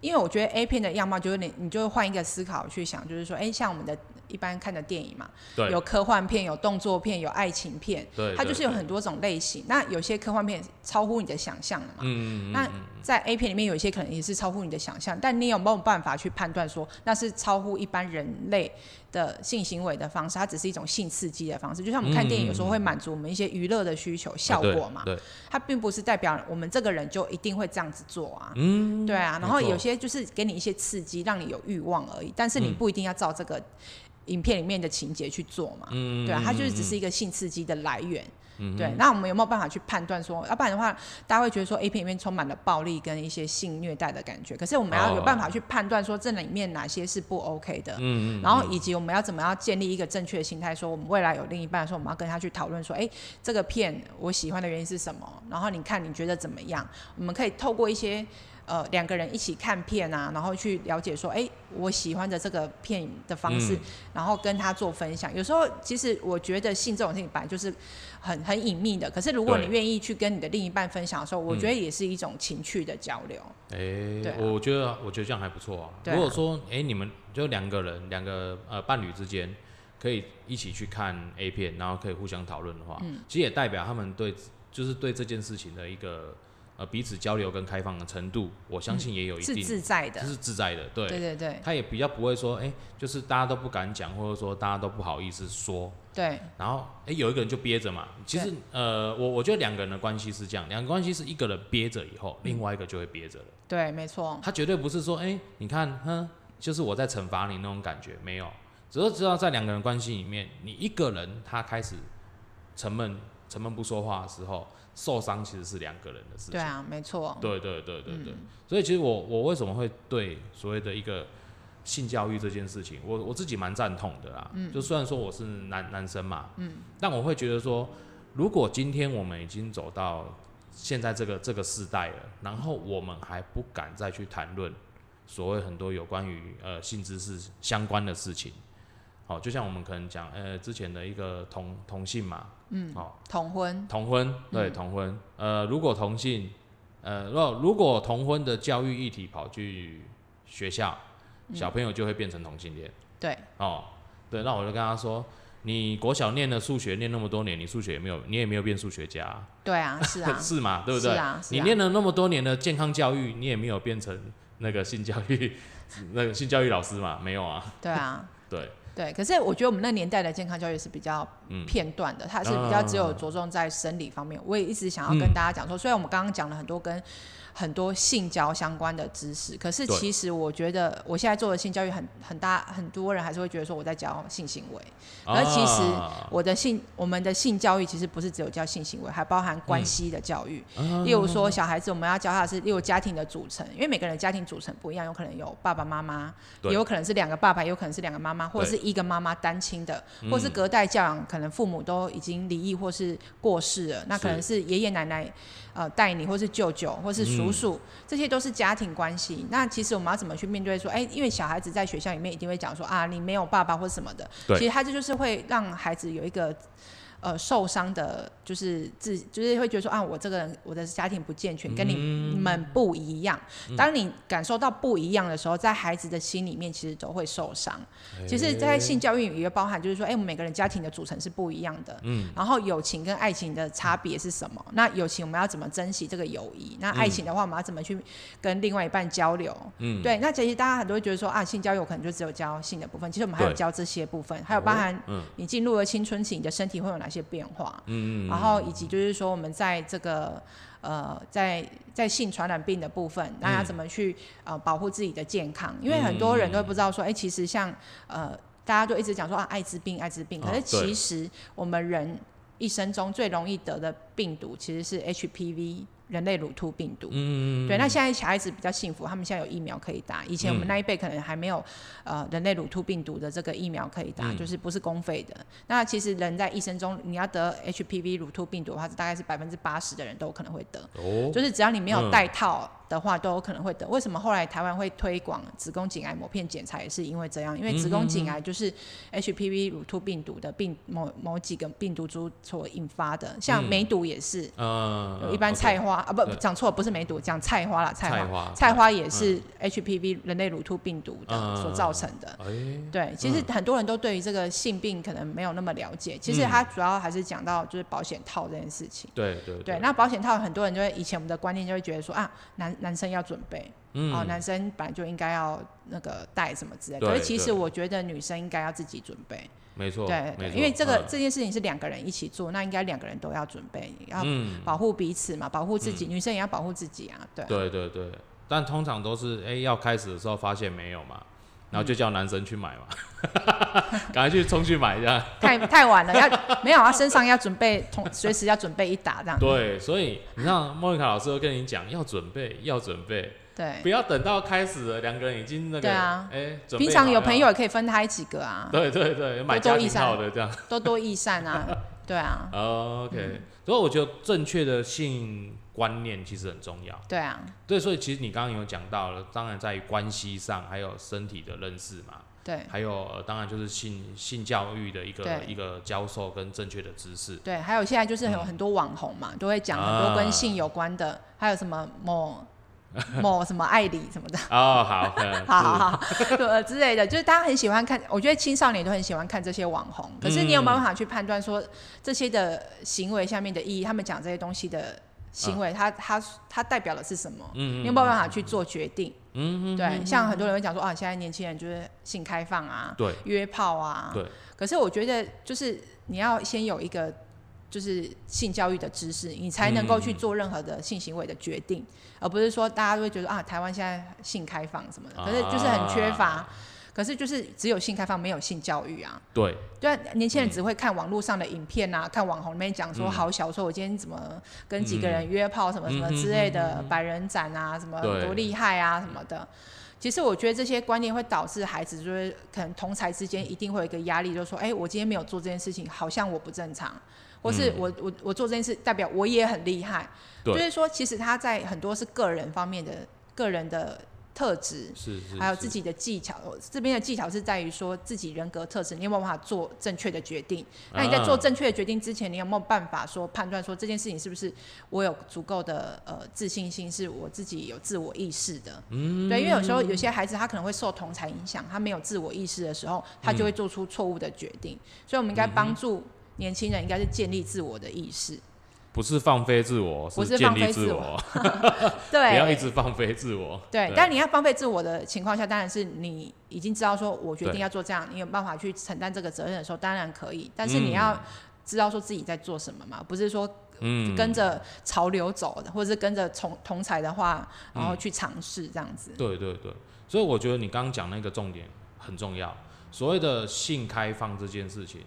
因为我觉得 A 片的样貌就是你就换一个思考去想，就是说哎、欸，像我们的一般看的电影嘛，对，有科幻片有动作片有爱情片，对，它就是有很多种类型，那有些科幻片超乎你的想象了嘛，嗯，那在 A 片里面有一些可能也是超乎你的想象，但你有没有办法去判断说那是超乎一般人类的性行为的方式，它只是一种性刺激的方式，就像我们看电影有时候会满足我们一些娱乐的需求效果嘛、啊、对对，它并不是代表我们这个人就一定会这样子做啊，嗯，对啊，然后有些就是给你一些刺激让你有欲望而已，但是你不一定要照这个影片里面的情节去做嘛、嗯、对啊，它就是只是一个性刺激的来源、嗯、对，那我们有没有办法去判断说，要不然的话大家会觉得说 A 片里面充满了暴力跟一些性虐待的感觉，可是我们要有办法去判断说这里面哪些是不 OK 的、嗯、然后以及我们要怎么样建立一个正确的心态，说我们未来有另一半的时候我们要跟他去讨论说哎，这个片我喜欢的原因是什么，然后你看你觉得怎么样，我们可以透过一些两个人一起看片啊，然后去了解说哎，我喜欢的这个片的方式、嗯、然后跟他做分享，有时候其实我觉得性这种事情本来就是很隐秘的，可是如果你愿意去跟你的另一半分享的时候，我觉得也是一种情趣的交流、嗯啊、我觉得这样还不错、啊啊、如果说哎，你们就两个人两个伴侣之间可以一起去看 A 片，然后可以互相讨论的话、嗯、其实也代表他们对就是对这件事情的一个彼此交流跟开放的程度，我相信也有一定、嗯、是自在的，是自在的，对对对对，他也比较不会说哎、欸，就是大家都不敢讲，或者说大家都不好意思说，对，然后哎、欸、有一个人就憋着嘛，其实我觉得两个人的关系是这样，两个关系是一个人憋着以后、嗯、另外一个就会憋着了，对，没错，他绝对不是说哎、欸、你看哼，就是我在惩罚你那种感觉，没有，只是知道在两个人关系里面，你一个人他开始沉闷不说话的时候，受伤其实是两个人的事情。对啊，没错。对对对对对、嗯。所以其实我为什么会对所谓的一个性教育这件事情，我自己蛮赞同的啦。嗯。就虽然说我是男生嘛，嗯，但我会觉得说，如果今天我们已经走到现在这个世代了，然后我们还不敢再去谈论所谓很多有关于性知识相关的事情。好、哦，就像我们可能讲，之前的一个同性嘛，嗯，好、哦，同婚，对，嗯、同婚，如果同性，如果同婚的教育议题跑去学校，小朋友就会变成同性恋、嗯，对，哦，对，那我就跟他说，你国小念了数学，念那么多年，你数学也没有，你也没有变数学家、啊，对啊，是啊，是嘛，对不对？是啊，你念了那么多年的健康教育，你也没有变成那个性教育，那个性教育老师嘛，没有啊，对啊，对。对，可是我觉得我们那年代的健康教育是比较片段的，它是比较只有着重在生理方面。我也一直想要跟大家讲说，虽然我们刚刚讲了很多跟性交相关的知识，可是其实我觉得我现在做的性教育很多人还是会觉得说我在教性行为，而其实我们的性教育其实不是只有教性行为，还包含关系的教育、嗯、例如说小孩子我们要教他的是例如家庭的组成，因为每个人的家庭组成不一样，有可能有爸爸妈妈，也有可能是两个爸爸，也有可能是两个妈妈，或者是一个妈妈单亲的，或是隔代教养，可能父母都已经离异或是过世了，那可能是爷爷奶奶带你，或是舅舅或是叔叔，这些都是家庭关系。那其实我们要怎么去面对说哎、欸，因为小孩子在学校里面一定会讲说啊你没有爸爸或什么的，其实他这就是会让孩子有一个受伤的，就是会觉得说啊我这个人我的家庭不健全，跟你们不一样、嗯、当你感受到不一样的时候，在孩子的心里面其实都会受伤、欸、其实在性教育也包含就是说哎、欸，我们每个人家庭的组成是不一样的、嗯、然后友情跟爱情的差别是什么，那友情我们要怎么珍惜这个友谊，那爱情的话我们要怎么去跟另外一半交流、嗯、对，那其实大家很多人觉得说啊性教育我可能就只有教性的部分，其实我们还有教这些部分，还有包含你进入了青春期你的身体会有哪些变化，嗯，然后以及就是说我们在这个在性传染病的部分，那要怎么去保护自己的健康，因为很多人都不知道说哎、欸、其实像大家都一直讲说啊艾滋病，可是其实我们人一生中最容易得的病毒其实是 HPV人类乳突病毒，嗯，对，那现在小孩子比较幸福，他们现在有疫苗可以打。以前我们那一辈可能还没有，人类乳突病毒的这个疫苗可以打，就是不是公费的。那其实人在一生中，你要得 HPV 乳突病毒的话，大概是80%的人都有可能会得，就是只要你没有戴套的话都有可能会得。为什么后来台湾会推广子宫颈癌抹片检查也是因为这样，因为子宫颈癌就是 HPV 乳突病毒的某几个病毒株所引发的，像梅毒也是，一般菜花不讲错，不是梅毒，讲菜花啦，菜花也是 HPV 人类乳突病毒的所造成的。对，其实很多人都对于这个性病可能没有那么了解，其实它主要还是讲到就是保险套这件事情。对对对。那保险套很多人就会以前我们的观念就会觉得说啊，男生要准备，男生本来就应该要那个带什么之类的。可是其实我觉得女生应该要自己准备。没错，对，因为这件事情是两个人一起做，那应该两个人都要准备，要保护彼此嘛，保护自己，女生也要保护自己啊。对对对对，但通常都是要开始的时候发现没有嘛，然后就叫男生去买嘛，赶快去冲去买一下。太晚了，要没有啊，身上要准备，随时要准备一打这样。对，所以你看莫妮卡老师都跟你讲要准备，要准备。对，不要等到开始了，两个人已经那个。对啊，准备平常有朋友也可以分开几个啊。对对对，买家庭套的这样。多益善啊，对啊。OK，所以我觉得正确的性观念其实很重要。对啊。对，所以其实你刚刚有讲到了，当然在于关系上，还有身体的认识嘛。对。还有当然就是性教育的一个教授跟正确的知识。对，还有现在就是有很多网红嘛，都会讲很多跟性有关的，还有什么某什么爱理什么的哦，好，好之类的，就是大家很喜欢看，我觉得青少年都很喜欢看这些网红。可是你有没有办法去判断说这些的行为下面的意义？他们讲这些东西的行为，它代表的是什么？你有没有办法去做决定？对，像很多人会讲说啊，现在年轻人就是性开放啊，对，约炮啊，对。可是我觉得就是你要先有一个。就是性教育的知识，你才能够去做任何的性行为的决定，而不是说大家都会觉得啊，台湾现在性开放什么的，可是就是很缺乏，可是就是只有性开放没有性教育啊。对，对啊，年轻人只会看网络上的影片啊，看网红那边讲说好小说，我今天怎么跟几个人约炮什么什么之类的，百人斩啊，什么多厉害啊什么的。其实我觉得这些观念会导致孩子就是可能同侪之间一定会有一个压力，就是说，我今天没有做这件事情，好像我不正常。或是我做这件事代表我也很厉害，就是说其实他在很多是个人方面的个人的特质，还有自己的技巧。这边的技巧是在于说自己人格特质，你有没有办法做正确的决定？那你在做正确的决定之前，你有没有办法说判断说这件事情是不是我有足够的自信心，是我自己有自我意识的？对，因为有时候有些孩子他可能会受同侪影响，他没有自我意识的时候，他就会做出错误的决定。所以我们应该帮助。年轻人应该是建立自我的意识，不是放飞自我，是建立自我。对，不要一直放飞自我。对，但你要放飞自我的情况下，当然是你已经知道说，我决定要做这样，你有办法去承担这个责任的时候，当然可以。但是你要知道说自己在做什么嘛，不是说跟着潮流走的，或者是跟着同侪的话，然后去尝试这样子。对对对，所以我觉得你刚刚讲那个重点很重要，所谓的性开放这件事情。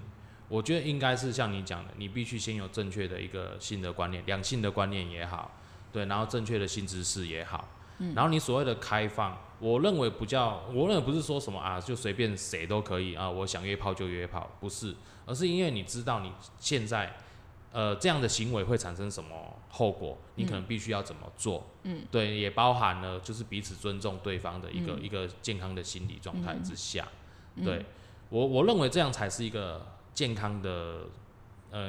我觉得应该是像你讲的，你必须先有正确的一个性的观念，两性的观念也好，对，然后正确的性知识也好，然后你所谓的开放，我认为不是说什么啊，就随便谁都可以啊，我想约炮就约炮，不是，而是因为你知道你现在这样的行为会产生什么后果，你可能必须要怎么做，对，也包含了就是彼此尊重对方的一个健康的心理状态之下，对，我认为这样才是一个。健康的，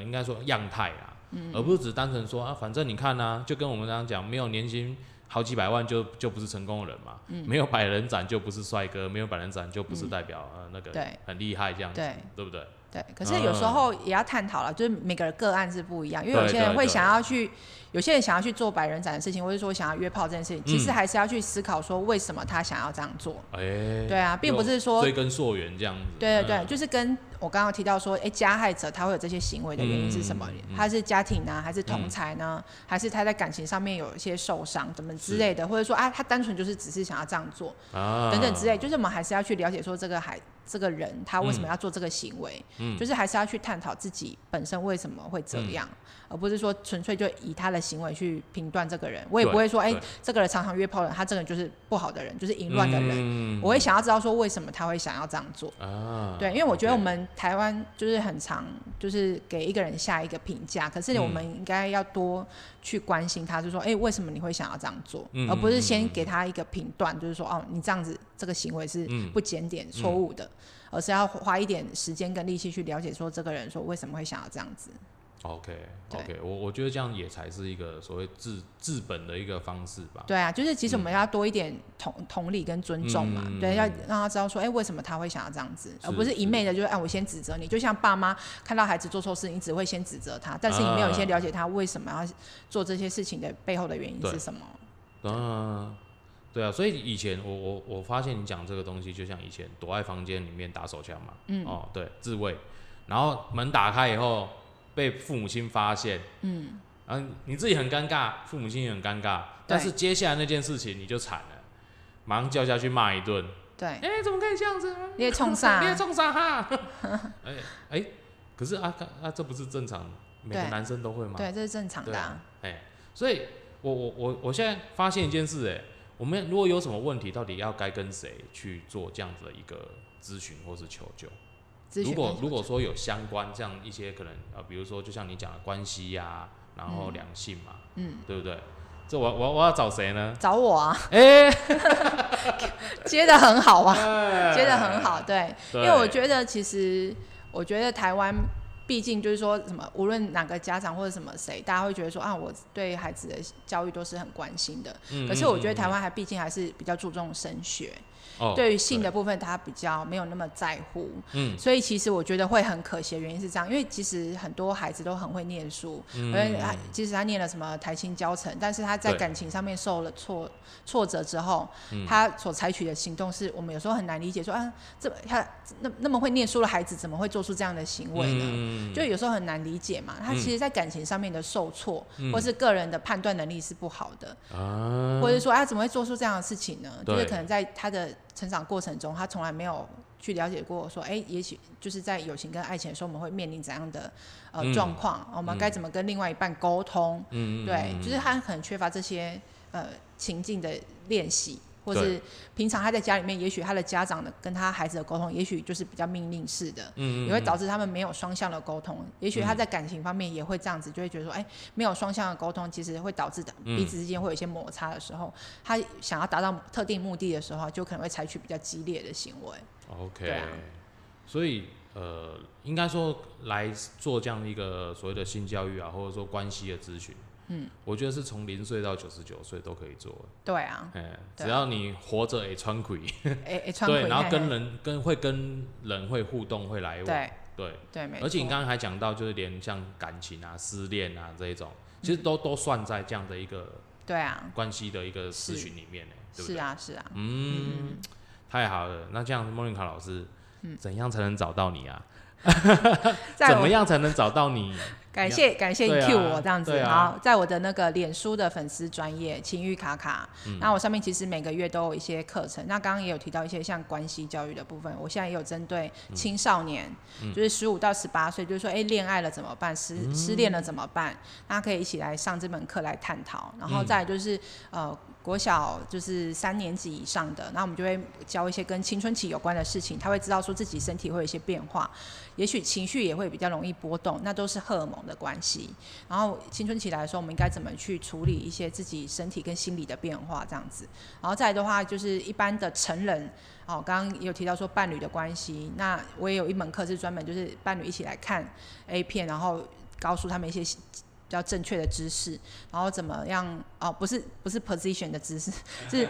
应该说样态啦，而不是只单纯说啊，反正你看啊，就跟我们刚刚讲，没有年薪好几百万就不是成功的人嘛，没有百人斩就不是帅哥，没有百人斩就不是代表那个很厉害这样子，对不对？对，可是有时候也要探讨了，就是每个个案是不一样，因为有些人会想要去，有些人想要去做百人斩的事情，或者说想要约炮这件事情，其实还是要去思考说为什么他想要这样做。对啊，并不是说追根溯源这样子。对对对，就是跟我刚刚提到说，加害者他会有这些行为的原因是什么？他是家庭啊，还是同侪呢？还是他在感情上面有一些受伤，怎么之类的？或者说啊，他单纯就是只是想要这样做，等等之类，就是我们还是要去了解说这个这个人他为什么要做这个行为，就是还是要去探讨自己本身为什么会这样，而不是说纯粹就以他的行为去评断这个人。我也不会说这个人常常约炮的人他这个人就是不好的人，就是淫乱的人，我会想要知道说为什么他会想要这样做，对，因为我觉得我们台湾就是很常就是给一个人下一个评价，可是我们应该要多去关心他，就是说为什么你会想要这样做，而不是先给他一个评断，就是说哦你这样子这个行为是不检点错误的，而是要花一点时间跟力气去了解说这个人说为什么会想要这样子。 OK， 我觉得这样也才是一个所谓治本的一个方式吧。对啊，就是其实我们要多一点 同理跟尊重嘛，对，要让他知道说为什么他会想要这样子，而不是一昧的就是我先指责你，就像爸妈看到孩子做错事你只会先指责他，但是你没有先了解他为什么要做这些事情的背后的原因是什么。对啊，所以以前我发现你讲这个东西，就像以前躲在房间里面打手枪嘛，对，自卫，然后门打开以后被父母亲发现，你自己很尴尬，父母亲也很尴尬，但是接下来那件事情你就惨了，马上叫下去骂一顿，对，怎么可以这样子？你也冲啥？你也冲啥哈？可是这不是正常，每个男生都会吗？对，这是正常的啊。所以我现在发现一件事，我们如果有什么问题，到底要该跟谁去做这样子的一个咨询或是求救？如果说有相关这样一些可能比如说就像你讲的关系呀，然后两性嘛，对不对？这我要找谁呢？找我啊！接得很好啊，接得很好，对，因为我觉得其实台湾。毕竟就是说什么，无论哪个家长或者什么谁，大家会觉得说我对孩子的教育都是很关心的。可是我觉得台湾毕竟还是比较注重升学，对于性的部分他比较没有那么在乎。所以其实我觉得会很可惜的原因是这样，因为其实很多孩子都很会念书，即使他念了什么台清交成，但是他在感情上面受了挫折之后，他所采取的行动是我们有时候很难理解说，他那么会念书的孩子怎么会做出这样的行为呢？就有时候很难理解嘛，他其实在感情上面的受挫，或是个人的判断能力是不好的，或者说怎么会做出这样的事情呢？就是可能在他的成长过程中，他从来没有去了解过说，也许就是在友情跟爱情的时候，我们会面临怎样的状况，我们该怎么跟另外一半沟通？对，就是他可能缺乏这些情境的练习。或是平常他在家里面，也许他的家长的跟他孩子的沟通，也许就是比较命令式的，也会导致他们没有双向的沟通。也许他在感情方面也会这样子，就会觉得说，没有双向的沟通，其实会导致彼此之间会有一些摩擦的时候，他想要达到特定目的的时候，就可能会采取比较激烈的行为。OK，所以应该说来做这样一个所谓的性教育啊，或者说关系的咨询。我觉得是从0岁到99岁都可以做。对啊，只要你活着穿鬼，对，然后跟人会互动，会来往，对，而且你刚刚还讲到，就是连像感情啊、失恋啊这一种，其实都算在这样的一个关系的一个咨询里面，对不对？是啊，太好了，那这样Monica老师，怎样才能找到你啊？怎么样才能找到你？感谢 Q 我这样子。好，在我的那个脸书的粉丝专页情欲卡卡，那我上面其实每个月都有一些课程。那刚刚也有提到一些像关系教育的部分，我现在也有针对青少年，就是15到18岁，就是说恋爱了怎么办，失恋了怎么办，那可以一起来上这门课来探讨。然后再来就是国小就是3年级以上的，那我们就会教一些跟青春期有关的事情，他会知道说自己身体会有一些变化，也许情绪也会比较容易波动，那都是荷尔蒙的关系。然后青春期来的时候，我们应该怎么去处理一些自己身体跟心理的变化这样子。然后再来的话，就是一般的成人，刚刚也有提到说伴侣的关系，那我也有一门课是专门就是伴侣一起来看 A 片，然后告诉他们一些比较正确的知识，然后怎么样不是 position 的知识，是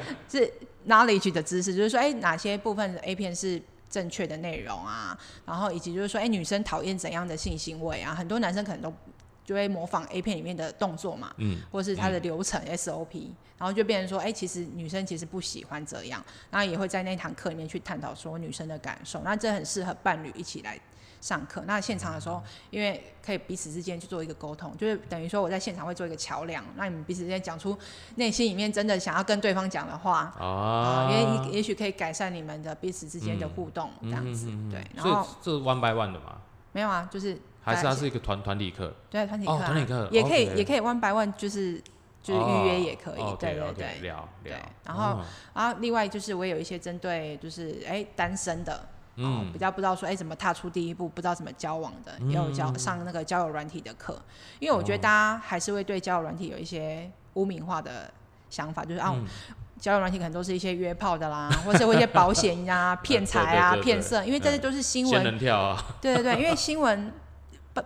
knowledge 的知识，就是说哪些部分 A 片是正确的内容啊，然后以及就是说女生讨厌怎样的性行为啊，很多男生可能都就会模仿 A 片里面的动作嘛，或是它的流程 SOP， 然后就变成说其实女生其实不喜欢这样，然后也会在那堂课里面去探讨说女生的感受，那这很适合伴侣一起来上课。那现场的时候，因为可以彼此之间去做一个沟通，就是等于说我在现场会做一个桥梁，让你们彼此之间讲出内心里面真的想要跟对方讲的话啊，也许可以改善你们的彼此之间的互动，这样子。对，然后所以这是 one by one 的嘛？没有啊，就是还是它是一个团体课，对，团体课，哦，团体课也可以，也可以 one by one， 就是预约也可以， oh, okay, 对对对， okay, 对。然后另外就是我有一些针对就是单身的，嗯，比较不知道说怎么踏出第一步，不知道怎么交往的，也有上那个交友软体的课，因为我觉得大家还是会对交友软体有一些污名化的想法，就是交友软体可能都是一些约炮的啦，或者一些保险啊、骗财啊、骗色，因为这些都是新闻，仙人跳啊，对对对，因为新闻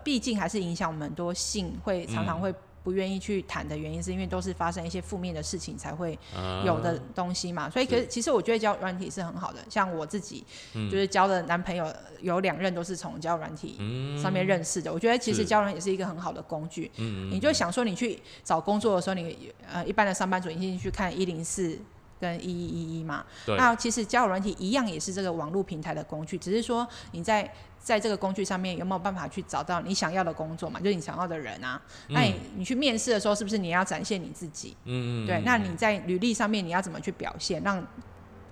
毕竟还是影响我们很多性，会常常会不愿意去谈的原因，是因为都是发生一些负面的事情才会有的东西嘛，所以其实我觉得交友软体是很好的，像我自己就是交的男朋友有2任都是从交友软体上面认识的，我觉得其实交友软体是一个很好的工具，你就想说你去找工作的时候，你一般的上班族你先去看104跟1111嘛，那其实交友软体一样也是这个网络平台的工具，只是说你在这个工具上面有没有办法去找到你想要的工作嘛？就是你想要的人啊。那你去面试的时候，是不是你要展现你自己？对。那你在履历上面你要怎么去表现，让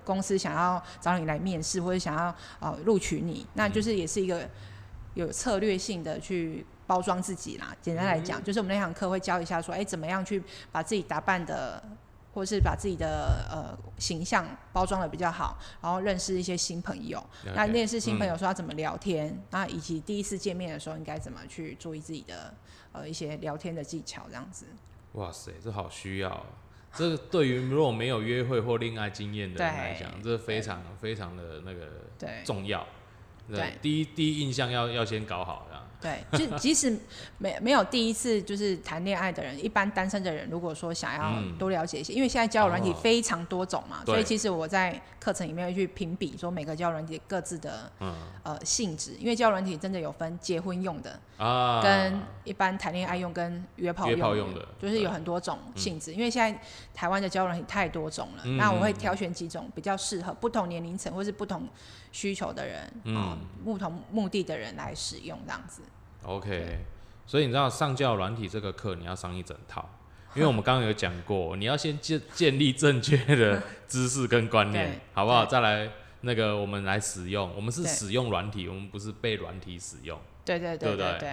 公司想要找你来面试，或者想要录取你？那就是也是一个有策略性的去包装自己啦。简单来讲，就是我们那堂课会教一下说，怎么样去把自己打扮的，或是把自己的形象包装的比较好，然后认识一些新朋友。Okay, 那认识新朋友说要怎么聊天，那以及第一次见面的时候应该怎么去注意自己的一些聊天的技巧，这样子。哇塞，这好需要！这对于如果没有约会或恋爱经验的人来讲，这非常非常的那个重要。对，第一印象要先搞好。对，就即使没有第一次就是谈恋爱的人，一般单身的人，如果说想要多了解一些，因为现在交友软体非常多种嘛，所以其实我在课程里面会去评比说每个交友软体各自的性质，因为交友软体真的有分结婚用的啊，跟一般谈恋爱用跟约炮用的，就是有很多种性质，因为现在台湾的交友软体太多种了，那我会挑选几种比较适合不同年龄层或是不同需求的人，不同目的的人来使用，这样子。OK， 所以你知道上交友软体这个课你要上一整套，因为我们刚刚有讲过，你要先建立正确的知识跟观念，好不好？再来那个我们来使用，我们是使用软体，我们不是被软体使用。对对对对对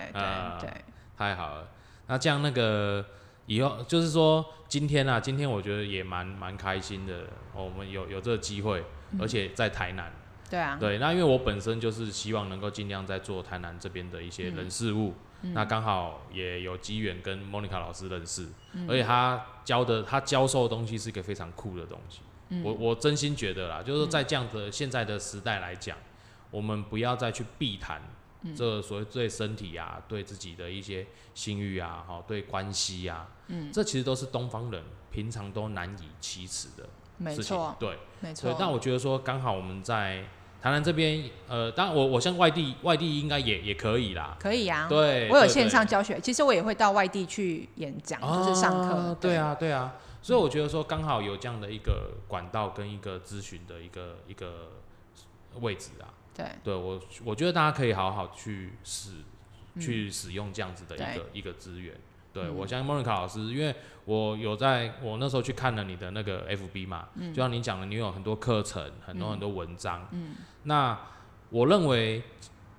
对，太好了。那这样那个以后就是说今天我觉得也蛮开心的，我们有这个机会，而且在台南。对啊，对，那因为我本身就是希望能够尽量在做台南这边的一些人事物，那刚好也有机缘跟 Monica 老师认识，而且他教授的东西是一个非常酷的东西，我真心觉得啦，就是在这样的现在的时代来讲，我们不要再去避谈这所谓对身体啊、对自己的一些性欲啊、对关系啊，这其实都是东方人平常都难以启齿的。没错，对，没错。但我觉得说，刚好我们在台南这边，当然我像外地应该也可以啦，可以啊。对，我有线上教学，其实我也会到外地去演讲，就是上课。对啊，对啊。所以我觉得说，刚好有这样的一个管道跟一个咨询的一个位置啊。对，对我觉得大家可以好好去使用这样子的一个资源。对，我相信 Monica 老师，因为我那时候去看了你的那个 FB 嘛，就像你讲的，你有很多课程，很多文章。那我认为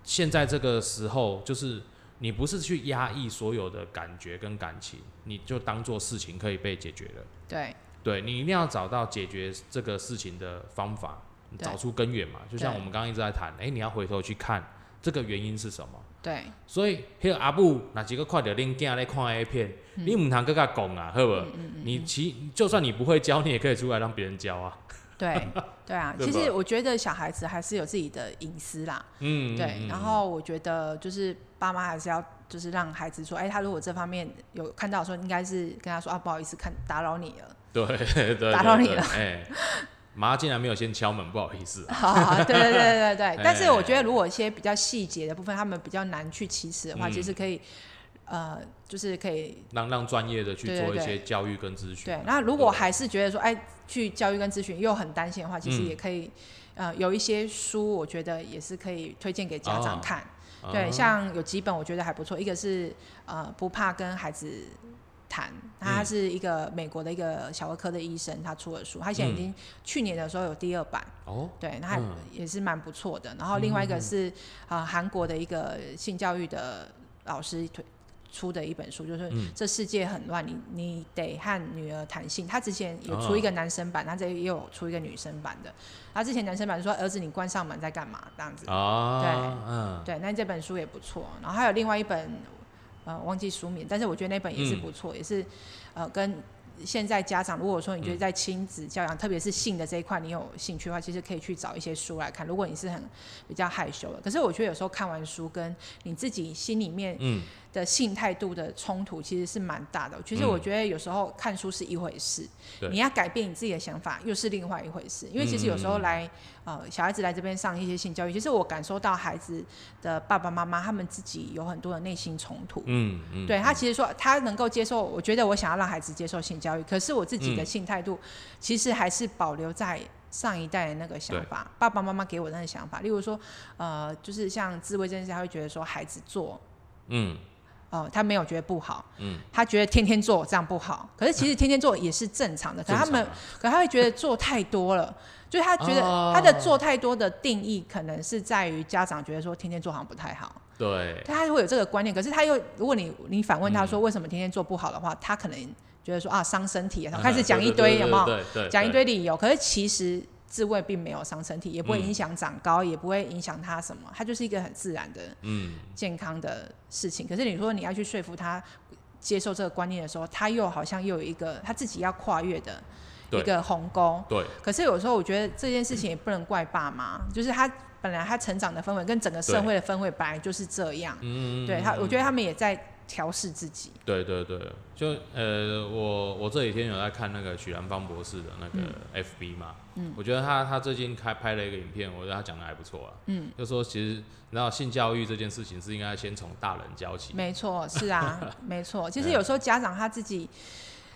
现在这个时候，就是你不是去压抑所有的感觉跟感情，你就当做事情可以被解决了。对，对你一定要找到解决这个事情的方法，你找出根源嘛。就像我们刚刚一直在谈，你要回头去看这个原因是什么。对，所以迄阿母哪几个快点恁囝咧看 A 片，你唔通佮佮讲啊，好不好？你就算你不会教，你也可以出来让别人教啊。对，对啊，其实我觉得小孩子还是有自己的隐私啦。对。然后我觉得就是爸妈还是要就是让孩子说，他如果这方面有看到的时候，应该是跟他说啊，不好意思，打扰你了。对，打扰你了。妈竟然没有先敲门，不好意思。好，对。但是我觉得，如果一些比较细节的部分，他们比较难去启齿的话，其实可以，就是可以让专业的去做一些教育跟咨询。对，那如果还是觉得说，去教育跟咨询又很担心的话，其实也可以，有一些书，我觉得也是可以推荐给家长看。对，像有几本我觉得还不错，一个是不怕跟孩子谈，他是一个美国的一个小儿科的医生，他出了书，他现在已经去年的时候有第2版哦，对，那也是蛮不错的。然后另外一个是韩国的一个性教育的老师出的一本书，就是这世界很乱，你得和女儿谈性。他之前有出一个男生版，他这也有出一个女生版的。他之前男生版说：“儿子，你关上门在干嘛？”这样子。哦，对，对，那这本书也不错。然后还有另外一本，忘记书名，但是我觉得那本也是不错，也是跟现在家长，如果说你觉得在亲子教养，特别是性的这一块，你有兴趣的话，其实可以去找一些书来看。如果你是很比较害羞的，可是我觉得有时候看完书跟你自己心里面的性态度的冲突其实是蛮大的。其实我觉得有时候看书是一回事，你要改变你自己的想法又是另外一回事。因为其实有时候来小孩子来这边上一些性教育，其实我感受到孩子的爸爸妈妈他们自己有很多的内心冲突。对，他其实说他能够接受，我觉得我想要让孩子接受性教育，可是我自己的性态度其实还是保留在上一代的那个想法，爸爸妈妈给我那个想法。例如说就是像自慰这件事，他会觉得说孩子做他没有觉得不好，他觉得天天做这样不好，可是其实天天做也是正常的。可他会觉得做太多了，就是他觉得他的做太多的定义可能是在于家长觉得说天天做好像不太好，对，他会有这个观念。可是他又，如果你反问他说为什么天天做不好的话，他可能觉得说啊伤身体啊，开始讲一堆，有没有讲一堆理由？可是其实自慰并没有伤身体，也不会影响长高，也不会影响他什么，他就是一个很自然的健康的事情。可是你说你要去说服他接受这个观念的时候，他又好像又有一个他自己要跨越的一个鸿沟。对，可是有时候我觉得这件事情也不能怪爸妈，就是他本来他成长的氛围跟整个社会的氛围本来就是这样。对，他我觉得他们也在调试自己。对对对，就我这几天有在看那个许兰芳博士的那个 FB 嘛，我觉得他最近拍了一个影片，我觉得他讲的还不错啊。就说其实你知道性教育这件事情是应该先从大人教起。没错，是啊，没错。其实有时候家长他自己，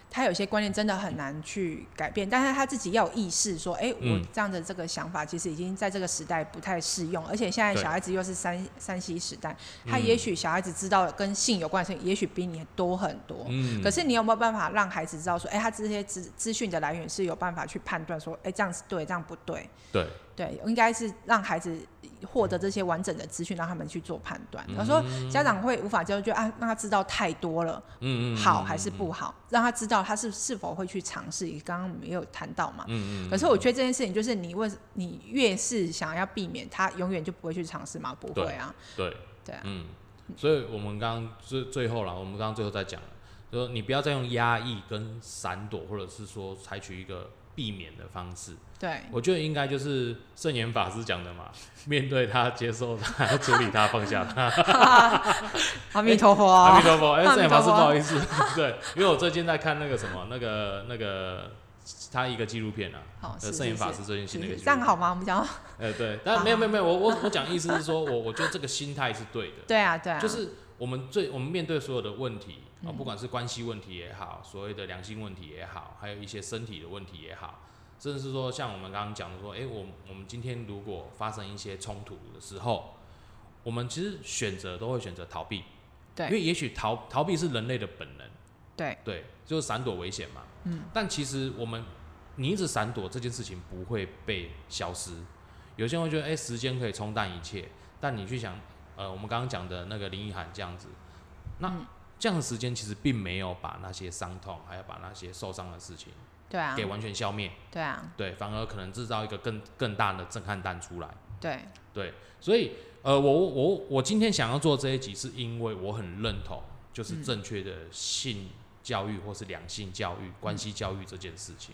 他有些观念真的很难去改变，但是他自己要有意识说，我这样的这个想法其实已经在这个时代不太适用，而且现在小孩子又是3C 时代，他也许小孩子知道跟性有关的事情也许比你多很多，可是你有没有办法让孩子知道说，他这些资讯的来源是有办法去判断说，这样是对，这样不对？对对，应该是让孩子获得这些完整的资讯，让他们去做判断。他说家长会无法接受，就让他知道太多了，好还是不好，让他知道他是否会去尝试。刚刚我们也有谈到嘛，可是我觉得这件事情就是你越是想要避免，他永远就不会去尝试嘛，不会啊，对对啊，所以我们刚刚最后在讲，就是你不要再用压抑跟闪躲，或者是说采取一个避免的方式。对，我觉得应该就是圣严法师讲的嘛，面对他，接受他，处理他，放下他。阿弥陀佛，阿弥陀佛。圣严法师，不好意思，对，因为我最近在看那个什么，那个他一个纪录片啊，圣严法师最近新的一个纪录片，这样好吗？我们讲，对，但没有，我讲意思是说，我觉得这个心态是对的。对啊，对啊，就是我们面对所有的问题。不管是关系问题也好，所谓的良性问题也好，还有一些身体的问题也好，甚至是说像我们刚刚讲的说，我们今天如果发生一些冲突的时候，我们其实都会选择逃避，对，因为也许逃避是人类的本能，对对，就是闪躲危险嘛，但其实你一直闪躲这件事情不会被消失，有些人会觉得时间可以冲淡一切，但你去想我们刚刚讲的那个林奕涵这样子，那。这样的时间其实并没有把那些伤痛，还有把那些受伤的事情，对啊，给完全消灭，对啊，对，反而可能制造一个更大的震撼弹出来，对对，所以我今天想要做这一集，是因为我很认同就是正确的性教育或是两性教育、关系教育这件事情，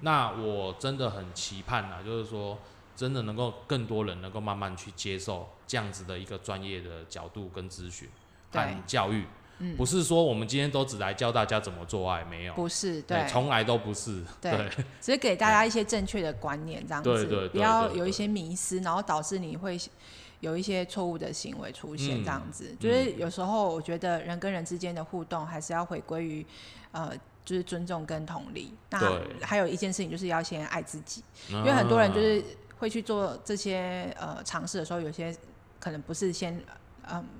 那我真的很期盼啊，就是说真的能够更多人能够慢慢去接受这样子的一个专业的角度跟咨询和教育。不是说我们今天都只来教大家怎么做爱，没有，不是，对，从来都不是，对，只是给大家一些正确的观念，这样子，对对对，不要有一些迷思，然后导致你会有一些错误的行为出现，这样子，就是有时候我觉得人跟人之间的互动还是要回归于就是尊重跟同理。那还有一件事情就是要先爱自己，因为很多人就是会去做这些尝试的时候，有些可能不是先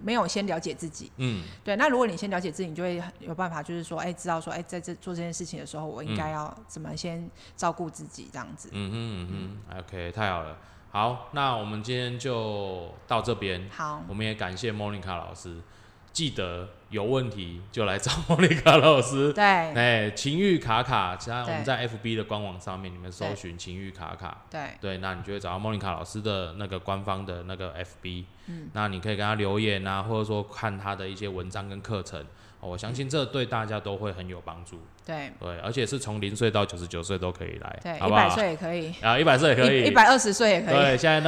没有先了解自己，嗯，对。那如果你先了解自己，你就会有办法，就是说，哎，知道说，哎，在这做这件事情的时候，我应该要怎么先照顾自己这样子。嗯嗯嗯 ，OK， 太好了。好，那我们今天就到这边。好，我们也感谢 Monica 老师。记得有问题就来找Monica老师。对，哎，情欲卡卡，我们在 FB 的官网上面，你们搜寻情欲卡卡。对对，那你就会找到Monica老师的那个官方的那个 FB。嗯，那你可以跟他留言啊，或者说看他的一些文章跟课程，哦，我相信这对大家都会很有帮助。对对，而且是从0岁到99岁都可以来，对，好不好？100岁也可以啊，100岁也可以，120岁也可以。对，现在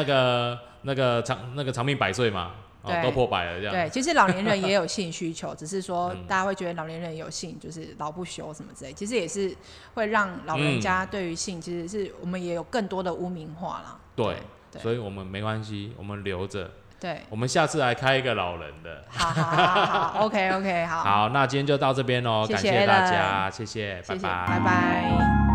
那个长命100岁嘛。哦，都破百了这样。对，其实老年人也有性需求，只是说大家会觉得老年人有性就是老不休什么之类，其实也是会让老人家对于性，其实是我们也有更多的污名化啦。对，对，所以我们没关系，我们留着。对，我们下次来开一个老人的。好好好好，OK OK， 好。好，那今天就到这边喽，感谢大家，谢谢，拜拜，拜拜。